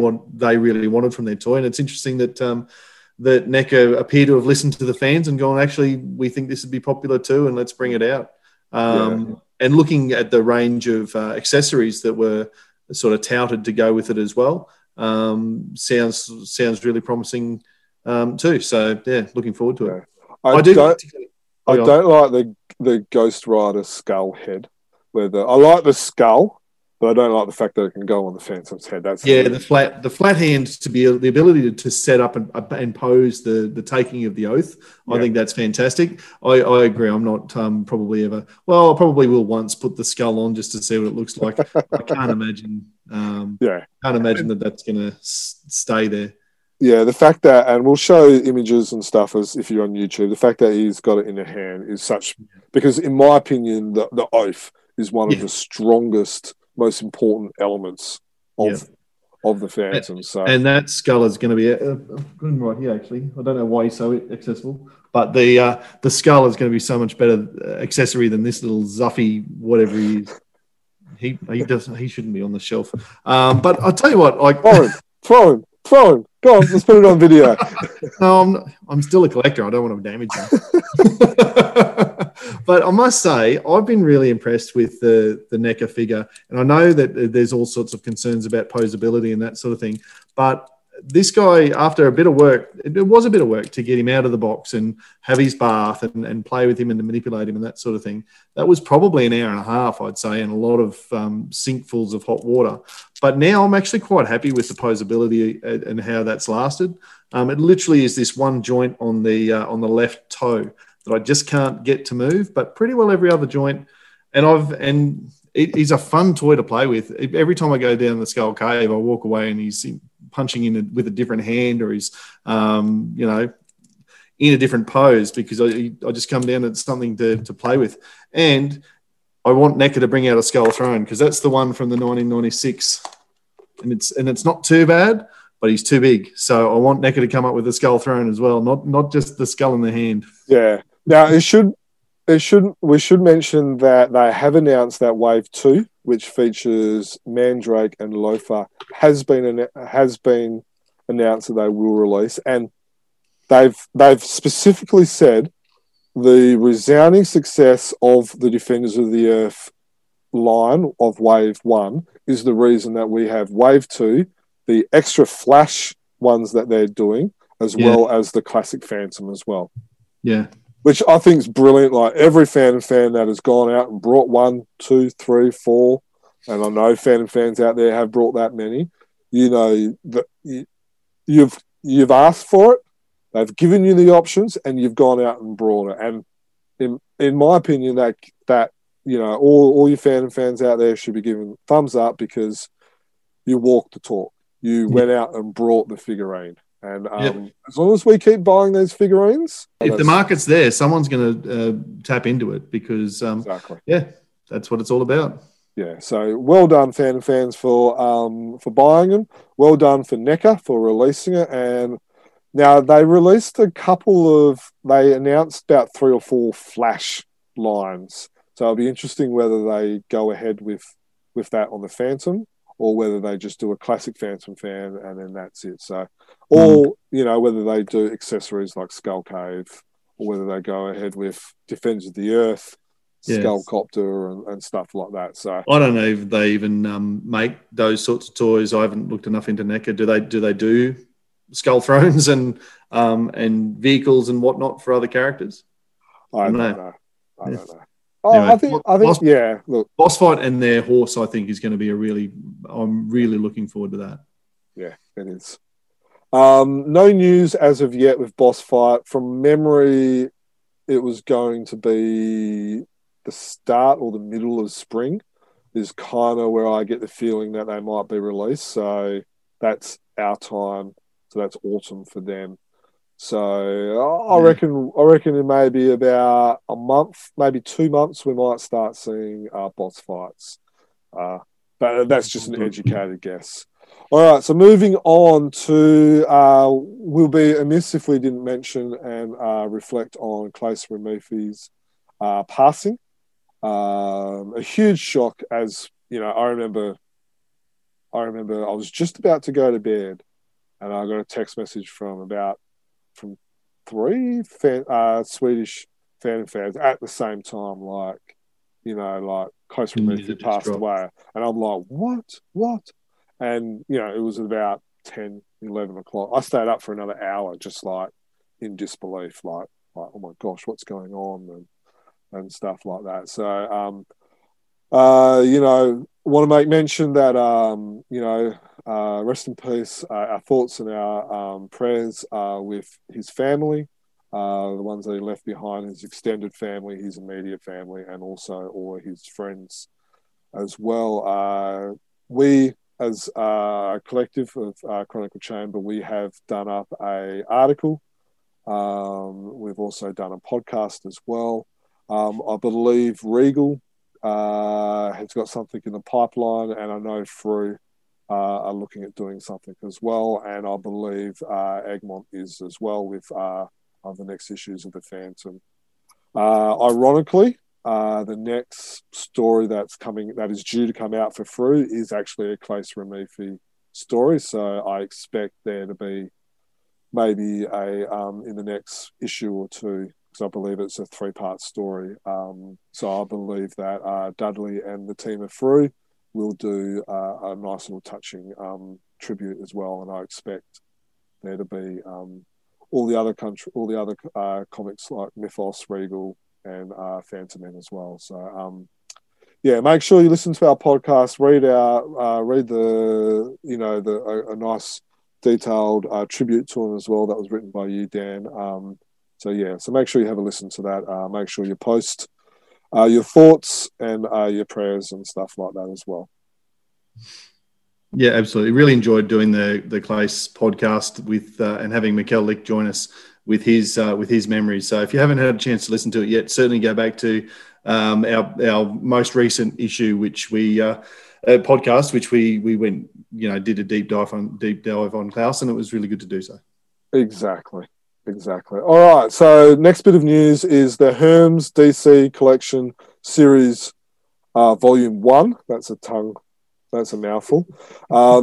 really wanted from their toy. And it's interesting that NECA appear to have listened to the fans and gone, "Actually, we think this would be popular too, and let's bring it out." And looking at the range of accessories that were sort of touted to go with it as well. Sounds really promising too. So looking forward to it. I don't like the Ghost Rider skull head. I like the skull, But I don't like the fact that it can go on the Phantom's head. That's yeah, the flat hand to be the ability to set up and pose the taking of the oath. I think that's fantastic. I agree. I'm not probably ever. Well, I probably will once put the skull on just to see what it looks like. I can't imagine. Can't imagine that that's going to stay there. Yeah, the fact that, and we'll show images and stuff as if you're on YouTube. The fact that he's got it in a hand is such because, in my opinion, the oath is one of the strongest, most important elements of the Phantom. So, and that skull is going to be good right here. Actually, I don't know why he's so accessible, but the skull is going to be so much better accessory than this little Zuffy whatever he is. He doesn't. He shouldn't be on the shelf. But I'll tell you what, like throw him. Go on, let's put it on video. No, I'm still a collector. I don't want to damage that. But I must say, I've been really impressed with the NECA figure. And I know that there's all sorts of concerns about posability and that sort of thing. But this guy, after a bit of work, it was a bit of work to get him out of the box and have his bath and play with him and manipulate him and that sort of thing. That was probably an hour and a half, I'd say, and a lot of sinkfuls of hot water. But now I'm actually quite happy with the posability and how that's lasted. It literally is this one joint on the left toe that I just can't get to move, but pretty well every other joint. And he's a fun toy to play with. Every time I go down the Skull Cave, I walk away and he's punching with a different hand, or he's, in a different pose, because I just come down and something to play with. And I want NECA to bring out a Skull Throne, because that's the one from the 1996, and it's not too bad, but he's too big. So I want NECA to come up with a Skull Throne as well, not just the skull in the hand. Yeah. Now we should mention that they have announced that Wave 2, which features Mandrake and Lothar, has been announced that they will release, and they've specifically said the resounding success of the Defenders of the Earth line of Wave 1 is the reason that we have Wave 2, the extra flash ones that they're doing, as well as the classic Phantom as well. Yeah. Which I think is brilliant. Like, every fan that has gone out and brought 1, 2, 3, 4, and I know fans out there have brought that many, you've asked for it. They've given you the options, and you've gone out and brought it. And in my opinion, that all your fans out there should be given thumbs up, because you walked the talk. You went out and brought the figurine. And as long as we keep buying those figurines, if the market's there, someone's going to tap into it, because that's what it's all about. Yeah, so well done, fans, for buying them. Well done for NECA for releasing it. And now, they released they announced about 3 or 4 flash lines. So it'll be interesting whether they go ahead with that on the Phantom, or whether they just do a classic Phantom fan and then that's it. So, whether they do accessories like Skull Cave, or whether they go ahead with Defenders of the Earth, Skullcopter and stuff like that. So I don't know if they even make those sorts of toys. I haven't looked enough into NECA. Do they do Skull Thrones and vehicles and whatnot for other characters? I don't know. Anyway, I think look, boss fight and their horse, I think, is going to be I'm really looking forward to that. Yeah, it is. No news as of yet with boss fight. From memory, it was going to be the start or the middle of spring is kind of where I get the feeling that they might be released. So that's our time. So that's autumn for them. So I reckon it may be about a month, maybe 2 months, we might start seeing boss fights. But that's just an educated guess. All right, so moving on to we'll be amiss if we didn't mention and reflect on Clayson Ramuffi's passing. A huge shock, as you know. I remember I was just about to go to bed, and I got a text message from 3 Swedish fans at the same time, Clayson Ramuffi passed away. And I'm like, what? And, it was about 10, 11 o'clock. I stayed up for another hour just, in disbelief, oh, my gosh, what's going on and stuff like that. So Want to make mention that, rest in peace, our thoughts and our prayers are with his family, the ones that he left behind, his extended family, his immediate family, and also all his friends as well. We, as a collective of Chronicle Chamber, we have done up an article. We've also done a podcast as well. I believe Regal has got something in the pipeline, and I know Frew are looking at doing something as well, and I believe Egmont is as well with the next issues of the Phantom. Ironically, the next story that is due to come out for Frew is actually a Claes Remifi story, so I expect there to be maybe a in the next issue or two, because I believe it's a 3-part story. So I believe that Dudley and the team of Frew will do a nice little touching tribute as well, and I expect there to be all the other comics like Mythos, Regal, and Phantomen as well. So make sure you listen to our podcast, read the nice detailed tribute to him as well that was written by you, Dan. So make sure you have a listen to that. Make sure you post your thoughts and your prayers and stuff like that as well. Yeah, absolutely. Really enjoyed doing the Claes podcast with and having Mikael Lick join us with his memories. So if you haven't had a chance to listen to it yet, certainly go back to our most recent issue, which we podcast, which we went, did a deep dive on Claes, and it was really good to do so. Exactly. All right. So next bit of news is the Hermes DC Collection Series Volume 1. That's a mouthful.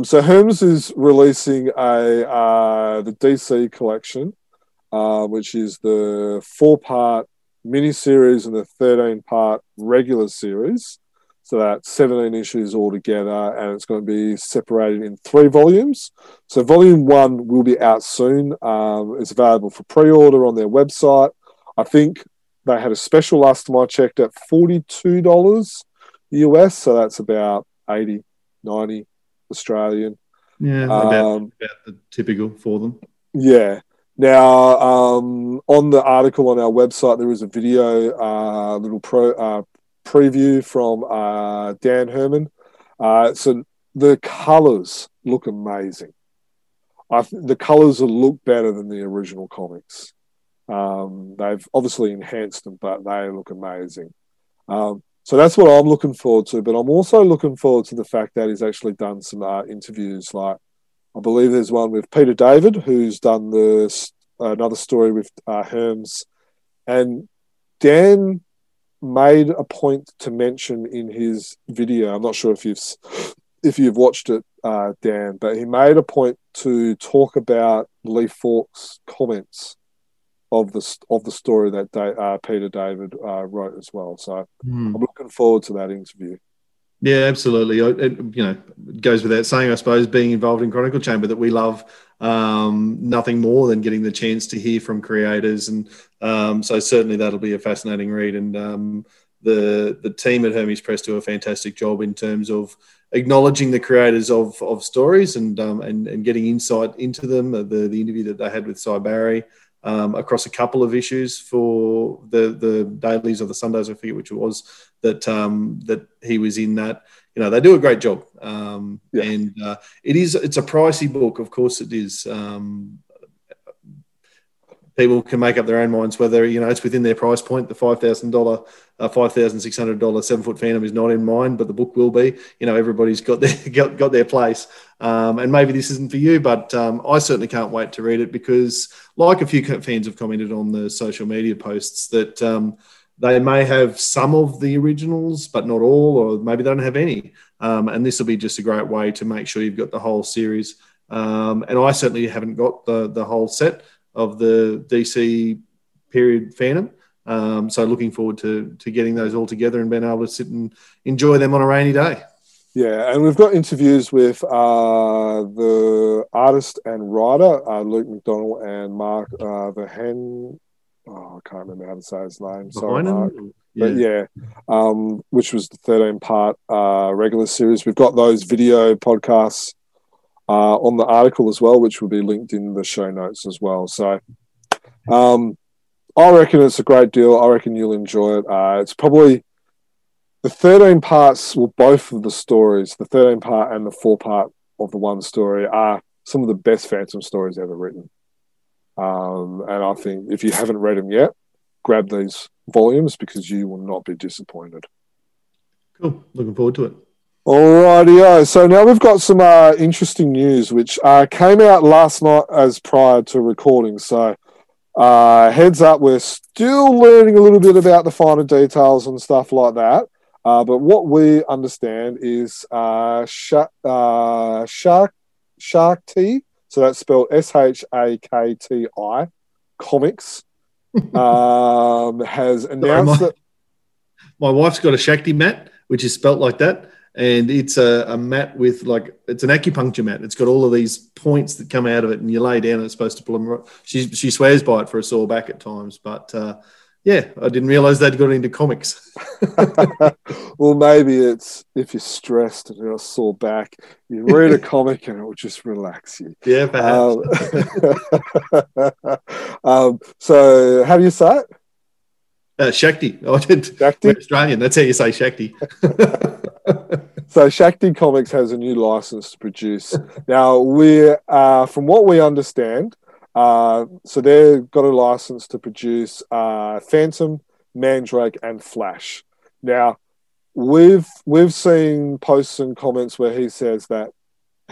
So Hermes is releasing the DC Collection, which is the 4-part miniseries and the 13-part regular series. So that's 17 issues altogether, and it's going to be separated in 3 volumes. So volume 1 will be out soon. It's available for pre-order on their website. I think they had a special last time I checked at $42 US, so that's about 80, 90 Australian. Yeah, about the typical for them. Yeah. Now, on the article on our website, there is a video, preview from Dan Herman. So the colours look amazing. The colours look better than the original comics. They've obviously enhanced them, but they look amazing. So that's what I'm looking forward to. But I'm also looking forward to the fact that he's actually done some interviews. Like, I believe there's one with Peter David, who's done another story with Hermes. And Dan made a point to mention in his video, I'm not sure if you've watched it, Dan, but he made a point to talk about Lee Falk's comments of the story that Peter David wrote as well. So I'm looking forward to that interview. Yeah, absolutely. It goes without saying, I suppose, being involved in Chronicle Chamber, that we love nothing more than getting the chance to hear from creators, and so certainly that'll be a fascinating read. And the team at Hermes Press do a fantastic job in terms of acknowledging the creators of stories and getting insight into them. The interview that they had with Cy Barry across a couple of issues for the dailies or the Sundays, I forget which it was, that he was in that. They do a great job. And it's a pricey book. Of course it is. People can make up their own minds whether, it's within their price point. The $5,000, $5,600 7-foot Phantom is not in mine, but the book will be. Everybody's got their got their place. And maybe this isn't for you, but I certainly can't wait to read it, because like a few fans have commented on the social media posts that they may have some of the originals, but not all, or maybe they don't have any. And this will be just a great way to make sure you've got the whole series. And I certainly haven't got the whole set of the DC period Phantom. So looking forward to getting those all together and being able to sit and enjoy them on a rainy day. Yeah, and we've got interviews with the artist and writer, Luke McDonald and Mark Verhen. Oh, I can't remember how to say his name. Sorry, Mark. But which was the 13-part regular series. We've got those video podcasts on the article as well, which will be linked in the show notes as well. So I reckon it's a great deal. I reckon you'll enjoy it. It's probably the 13 parts, well, both of the stories, the 13-part and the 4-part of the one story, are some of the best Phantom stories ever written. And I think if you haven't read them yet, grab these volumes because you will not be disappointed. Cool. Looking forward to it. Alrighty-o. So now we've got some interesting news which came out last night as prior to recording. So heads up, we're still learning a little bit about the finer details and stuff like that. But what we understand is Shakti, so that's spelled Shakti, Comics, has announced that... My wife's got a Shakti mat, which is spelt like that, and it's a mat with, like, it's an acupuncture mat. It's got all of these points that come out of it, and you lay down and it's supposed to pull them right. She swears by it for a sore back at times, but... yeah, I didn't realise they'd got into comics. Well, maybe it's if you're stressed and you're sore back, you read a comic and it will just relax you. Yeah, perhaps. So how do you say it? Shakti. Oh, I did. Shakti? We're Australian. That's how you say Shakti. So Shakti Comics has a new licence to produce. Now, we're from what we understand, so they've got a license to produce Phantom, Mandrake, and Flash. Now, we've seen posts and comments where he says that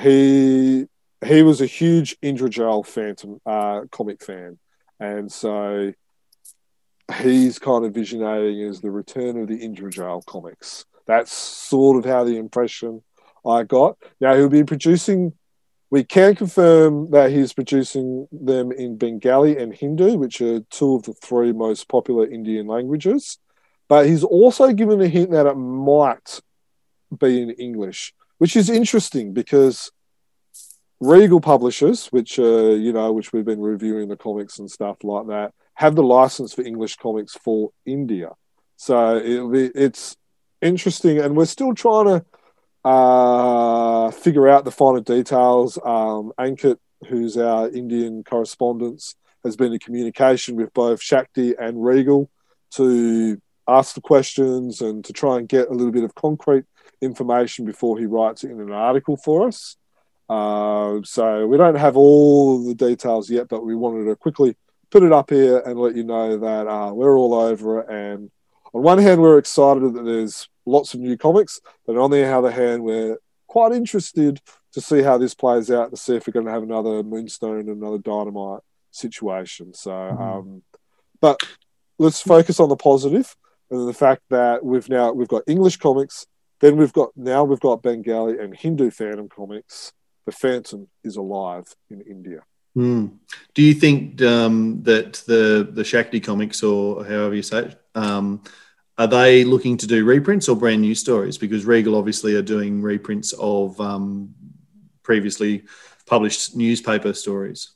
he was a huge Indrajal Phantom comic fan, and so he's kind of visionating as the return of the Indrajal comics. That's sort of how the impression I got. Now, he'll be producing... We can confirm that he's producing them in Bengali and Hindi, which are two of the three most popular Indian languages. But he's also given a hint that it might be in English, which is interesting because Regal Publishers, which we've been reviewing the comics and stuff like that, have the license for English comics for India. So it's interesting, and we're still trying to figure out the finer details. Ankit, who's our Indian correspondent, has been in communication with both Shakti and Regal to ask the questions and to try and get a little bit of concrete information before he writes it in an article for us. So we don't have all the details yet, but we wanted to quickly put it up here and let you know that we're all over it. And on one hand, we're excited that there's lots of new comics, but on the other hand, we're quite interested to see how this plays out, to see if we're going to have another Moonstone, another Dynamite situation. So, but let's focus on the positive and the fact that we've got English comics, then we've got Bengali and Hindu Phantom comics. The Phantom is alive in India. Mm. Do you think that the Shakti comics, or however you say it, are they looking to do reprints or brand new stories? Because Regal obviously are doing reprints of previously published newspaper stories.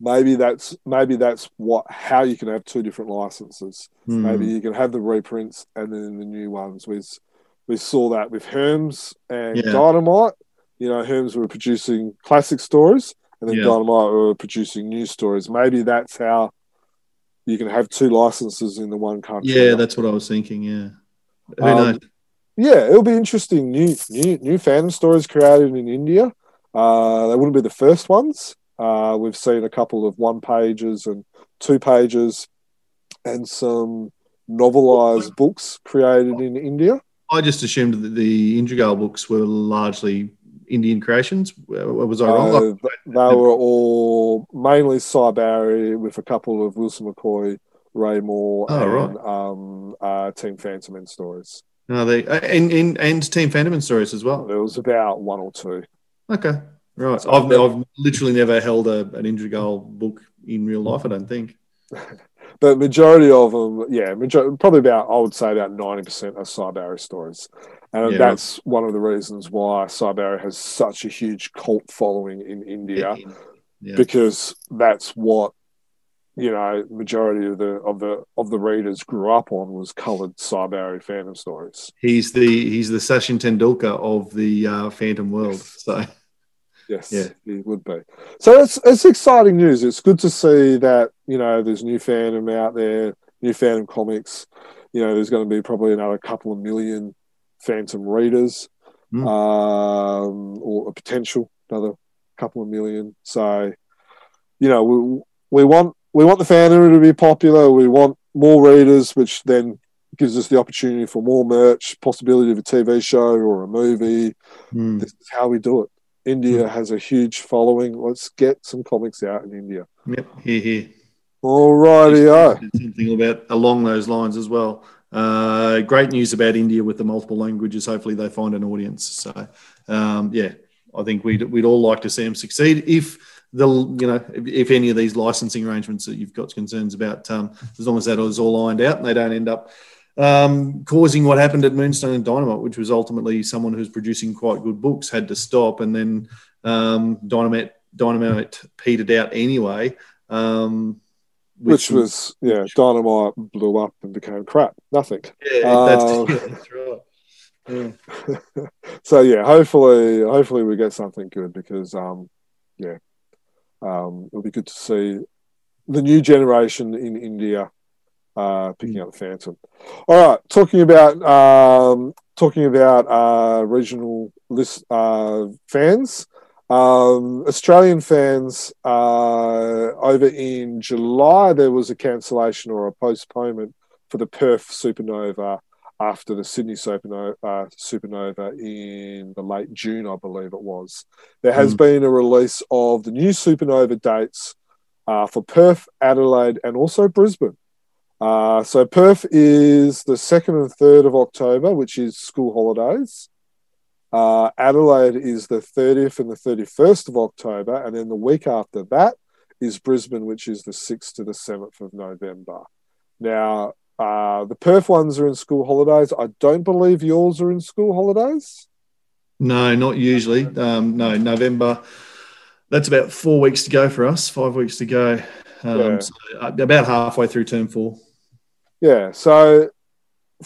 Maybe that's how you can have two different licenses. Mm. Maybe you can have the reprints and then the new ones. We saw that with Hermes and Dynamite. You know, Hermes were producing classic stories, and then Dynamite were producing new stories. Maybe that's how you can have two licenses in the one country. Yeah, that's what I was thinking, yeah. Who knows? Yeah, it'll be interesting. New Phantom stories created in India. They wouldn't be the first ones. We've seen a couple of 1-pagers and 2-pagers and some novelised books created in India. I just assumed that the Indrajal books were largely Indian creations. Was I wrong? They were all mainly Cy Barry with a couple of Wilson McCoy, Ray Moore, Team Phantomen stories. No, and Team Phantomen stories as well. There was about one or two. Okay, right. So I've literally never held an Indrajal book in real life, I don't think. But majority of them, probably about 90% are Cy Barry stories. And that's one of the reasons why Cy Barry has such a huge cult following in India, because that's what you know, majority of the readers grew up on was coloured Cy Barry Phantom stories. He's the Sachin Tendulkar of the Phantom world. So yes, yeah, he would be. So it's exciting news. It's good to see that, you know, there's new Phantom out there, new Phantom comics. You know, there's going to be probably another couple of million Phantom readers, or a potential another couple of million. So, you know, we want the Phantom to be popular. We want more readers, which then gives us the opportunity for more merch, possibility of a TV show or a movie. Mm. This is how we do it. India has a huge following. Let's get some comics out in India. Yep, hear, hear. All righty-o. Something about along those lines as well. Great news about India with the multiple languages. Hopefully they find an audience. So, yeah, I think we'd all like to see them succeed if any of these licensing arrangements that you've got concerns about, as long as that is all ironed out and they don't end up causing what happened at Moonstone and Dynamite, which was ultimately someone who's producing quite good books had to stop, and then Dynamite petered out anyway. Which Dynamite blew up and became crap. Nothing. Yeah, that's right. Yeah. So yeah, hopefully we get something good because it'll be good to see the new generation in India picking up the Phantom. All right, talking about regional list fans. Australian fans, over in July, there was a cancellation or a postponement for the Perth Supernova after the Sydney Supernova in the late June, I believe it was. There has been a release of the new Supernova dates for Perth, Adelaide, and also Brisbane. So Perth is the 2nd and 3rd of October, which is school holidays. Adelaide is the 30th and the 31st of October, and then the week after that is Brisbane, which is the 6th to the 7th of November. Now, the Perth ones are in school holidays. I don't believe yours are in school holidays. No, not usually. No, November, that's about 4 weeks to go for us, 5 weeks to go. So about halfway through term 4. Yeah, so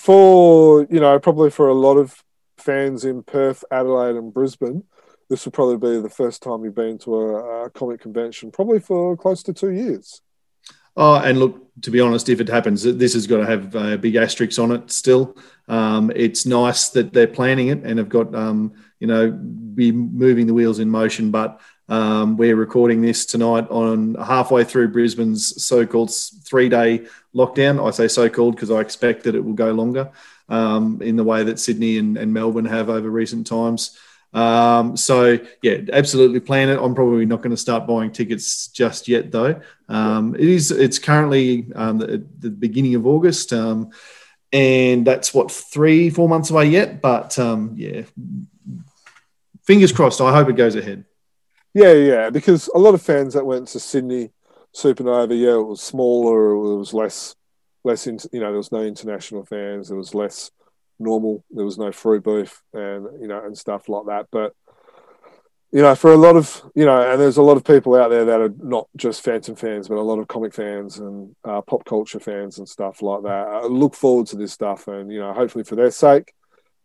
probably for a lot of fans in Perth, Adelaide and Brisbane, this will probably be the first time you've been to a comic convention, probably for close to 2 years. Oh, and look, to be honest, if it happens, this has got to have a big asterisk on it still. It's nice that they're planning it and have got, be moving the wheels in motion, but we're recording this tonight on halfway through Brisbane's so-called 3-day lockdown. I say so-called because I expect that it will go longer. In the way that Sydney and Melbourne have over recent times. So, yeah, absolutely plan it. I'm probably not going to start buying tickets just yet, though. It's currently the beginning of August, and that's, 4 months away yet? But, yeah, fingers crossed. I hope it goes ahead. Yeah, because a lot of fans that went to Sydney Supernova, it was smaller, it was less, there was no international fans, there was less normal, there was no Frew booth and stuff like that. But, for a lot of, and there's a lot of people out there that are not just Phantom fans, but a lot of comic fans and pop culture fans and stuff like that. I look forward to this stuff and, hopefully for their sake,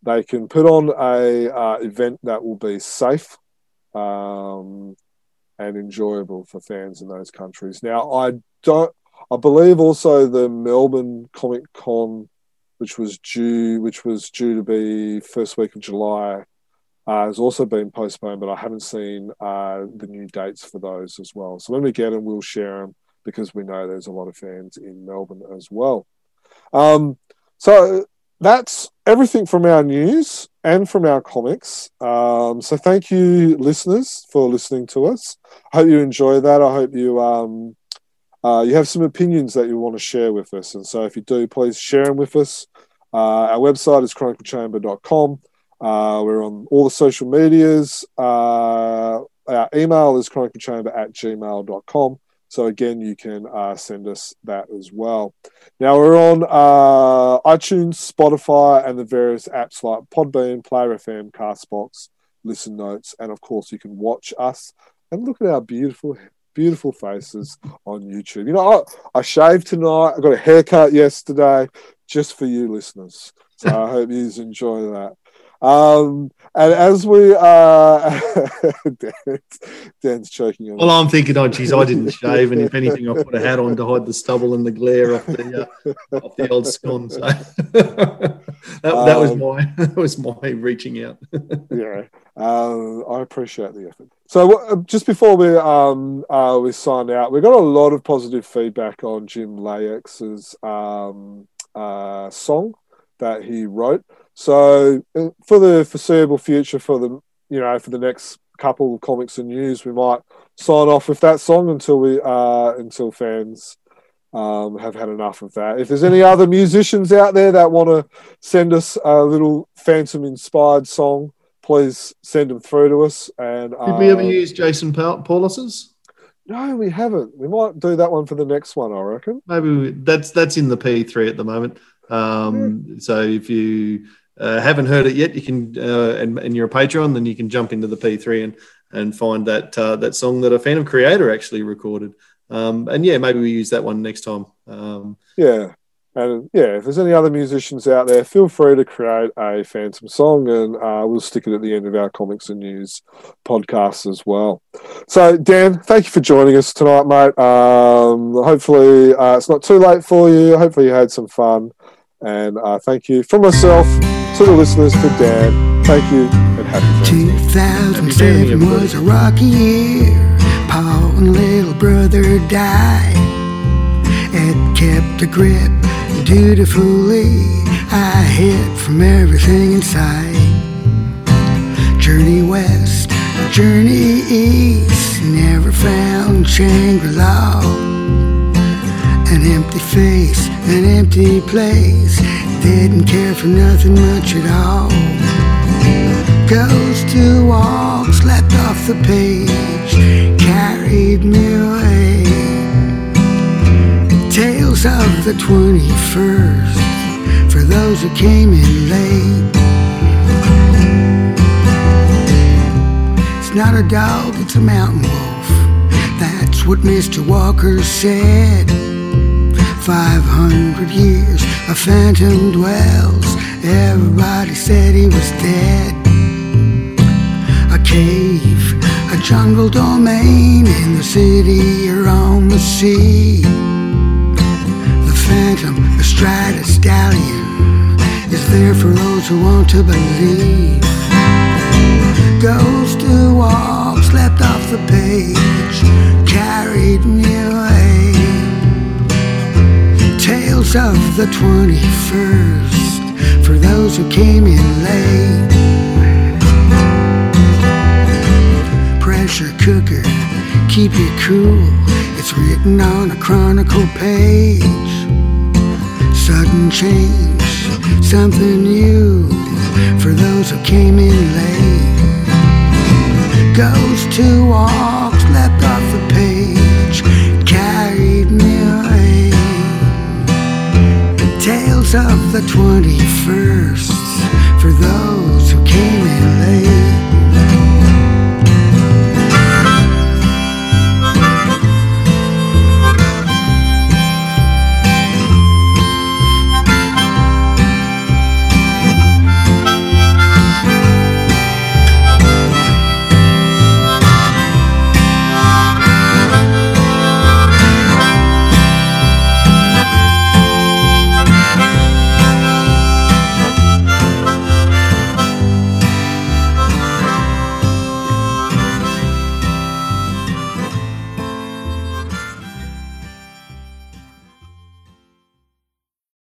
they can put on a event that will be safe and enjoyable for fans in those countries. Now, I believe also the Melbourne Comic Con, which was due to be first week of July, has also been postponed, but I haven't seen the new dates for those as well. So when we get them, we'll share them because we know there's a lot of fans in Melbourne as well. So that's everything from our news and from our comics. So thank you, listeners, for listening to us. I hope you enjoy that. I hope you... you have some opinions that you want to share with us. And so if you do, please share them with us. Our website is chroniclechamber.com. We're on all the social medias. Our email is chroniclechamber@gmail.com. So again, you can send us that as well. Now we're on iTunes, Spotify, and the various apps like Podbean, Player FM, Castbox, Listen Notes. And of course, you can watch us and look at our beautiful beautiful faces on YouTube. You know, I shaved tonight. I got a haircut yesterday just for you listeners. So I hope you enjoy that. And as we Dan's choking on. Well, I'm thinking, oh, geez, I didn't shave, and if anything, I put a hat on to hide the stubble and the glare off the old scone. So that was my reaching out. Yeah, I appreciate the effort. So just before we sign out, we got a lot of positive feedback on Jim Layex's song that he wrote. So for the foreseeable future, for the next couple of comics and news, we might sign off with that song until fans have had enough of that. If there's any other musicians out there that want to send us a little Phantom-inspired song, please send them through to us. And did we ever use Jason Paulus's? No, we haven't. We might do that one for the next one, I reckon. Maybe that's in the P3 at the moment. So if you haven't heard it yet, you can, and you're a Patreon, then you can jump into the P3 and find that song that a Phantom creator actually recorded. And yeah, maybe we use that one next time. Yeah. And yeah, if there's any other musicians out there, feel free to create a Phantom song, and we'll stick it at the end of our Comics and News podcast as well. So, Dan, thank you for joining us tonight, mate. Hopefully it's not too late for you. Hopefully you had some fun. And thank you from myself to the listeners, to Dan. Thank you, and happy 2007 was a rocky year. Paul and little brother died. It kept a grip. Dutifully, I hid from everything in sight. Journey west, journey east, never found Shangri-La. An empty face, an empty place, didn't care for nothing much at all. Ghosts to walls left off the page, carried me away. Tales of the 21st, for those who came in late. It's not a dog, it's a mountain wolf. That's what Mr. Walker said. 500 years, a phantom dwells. Everybody said he was dead. A cave, a jungle domain, in the city or on the sea. Phantom astride a stallion is there for those who want to believe. Ghosts who walk slept off the page, carried me away. Tales of the 21st, for those who came in late. Pressure cooker, keep you cool, it's written on a chronicle page. Sudden change, something new, for those who came in late. Ghosts who walked, left off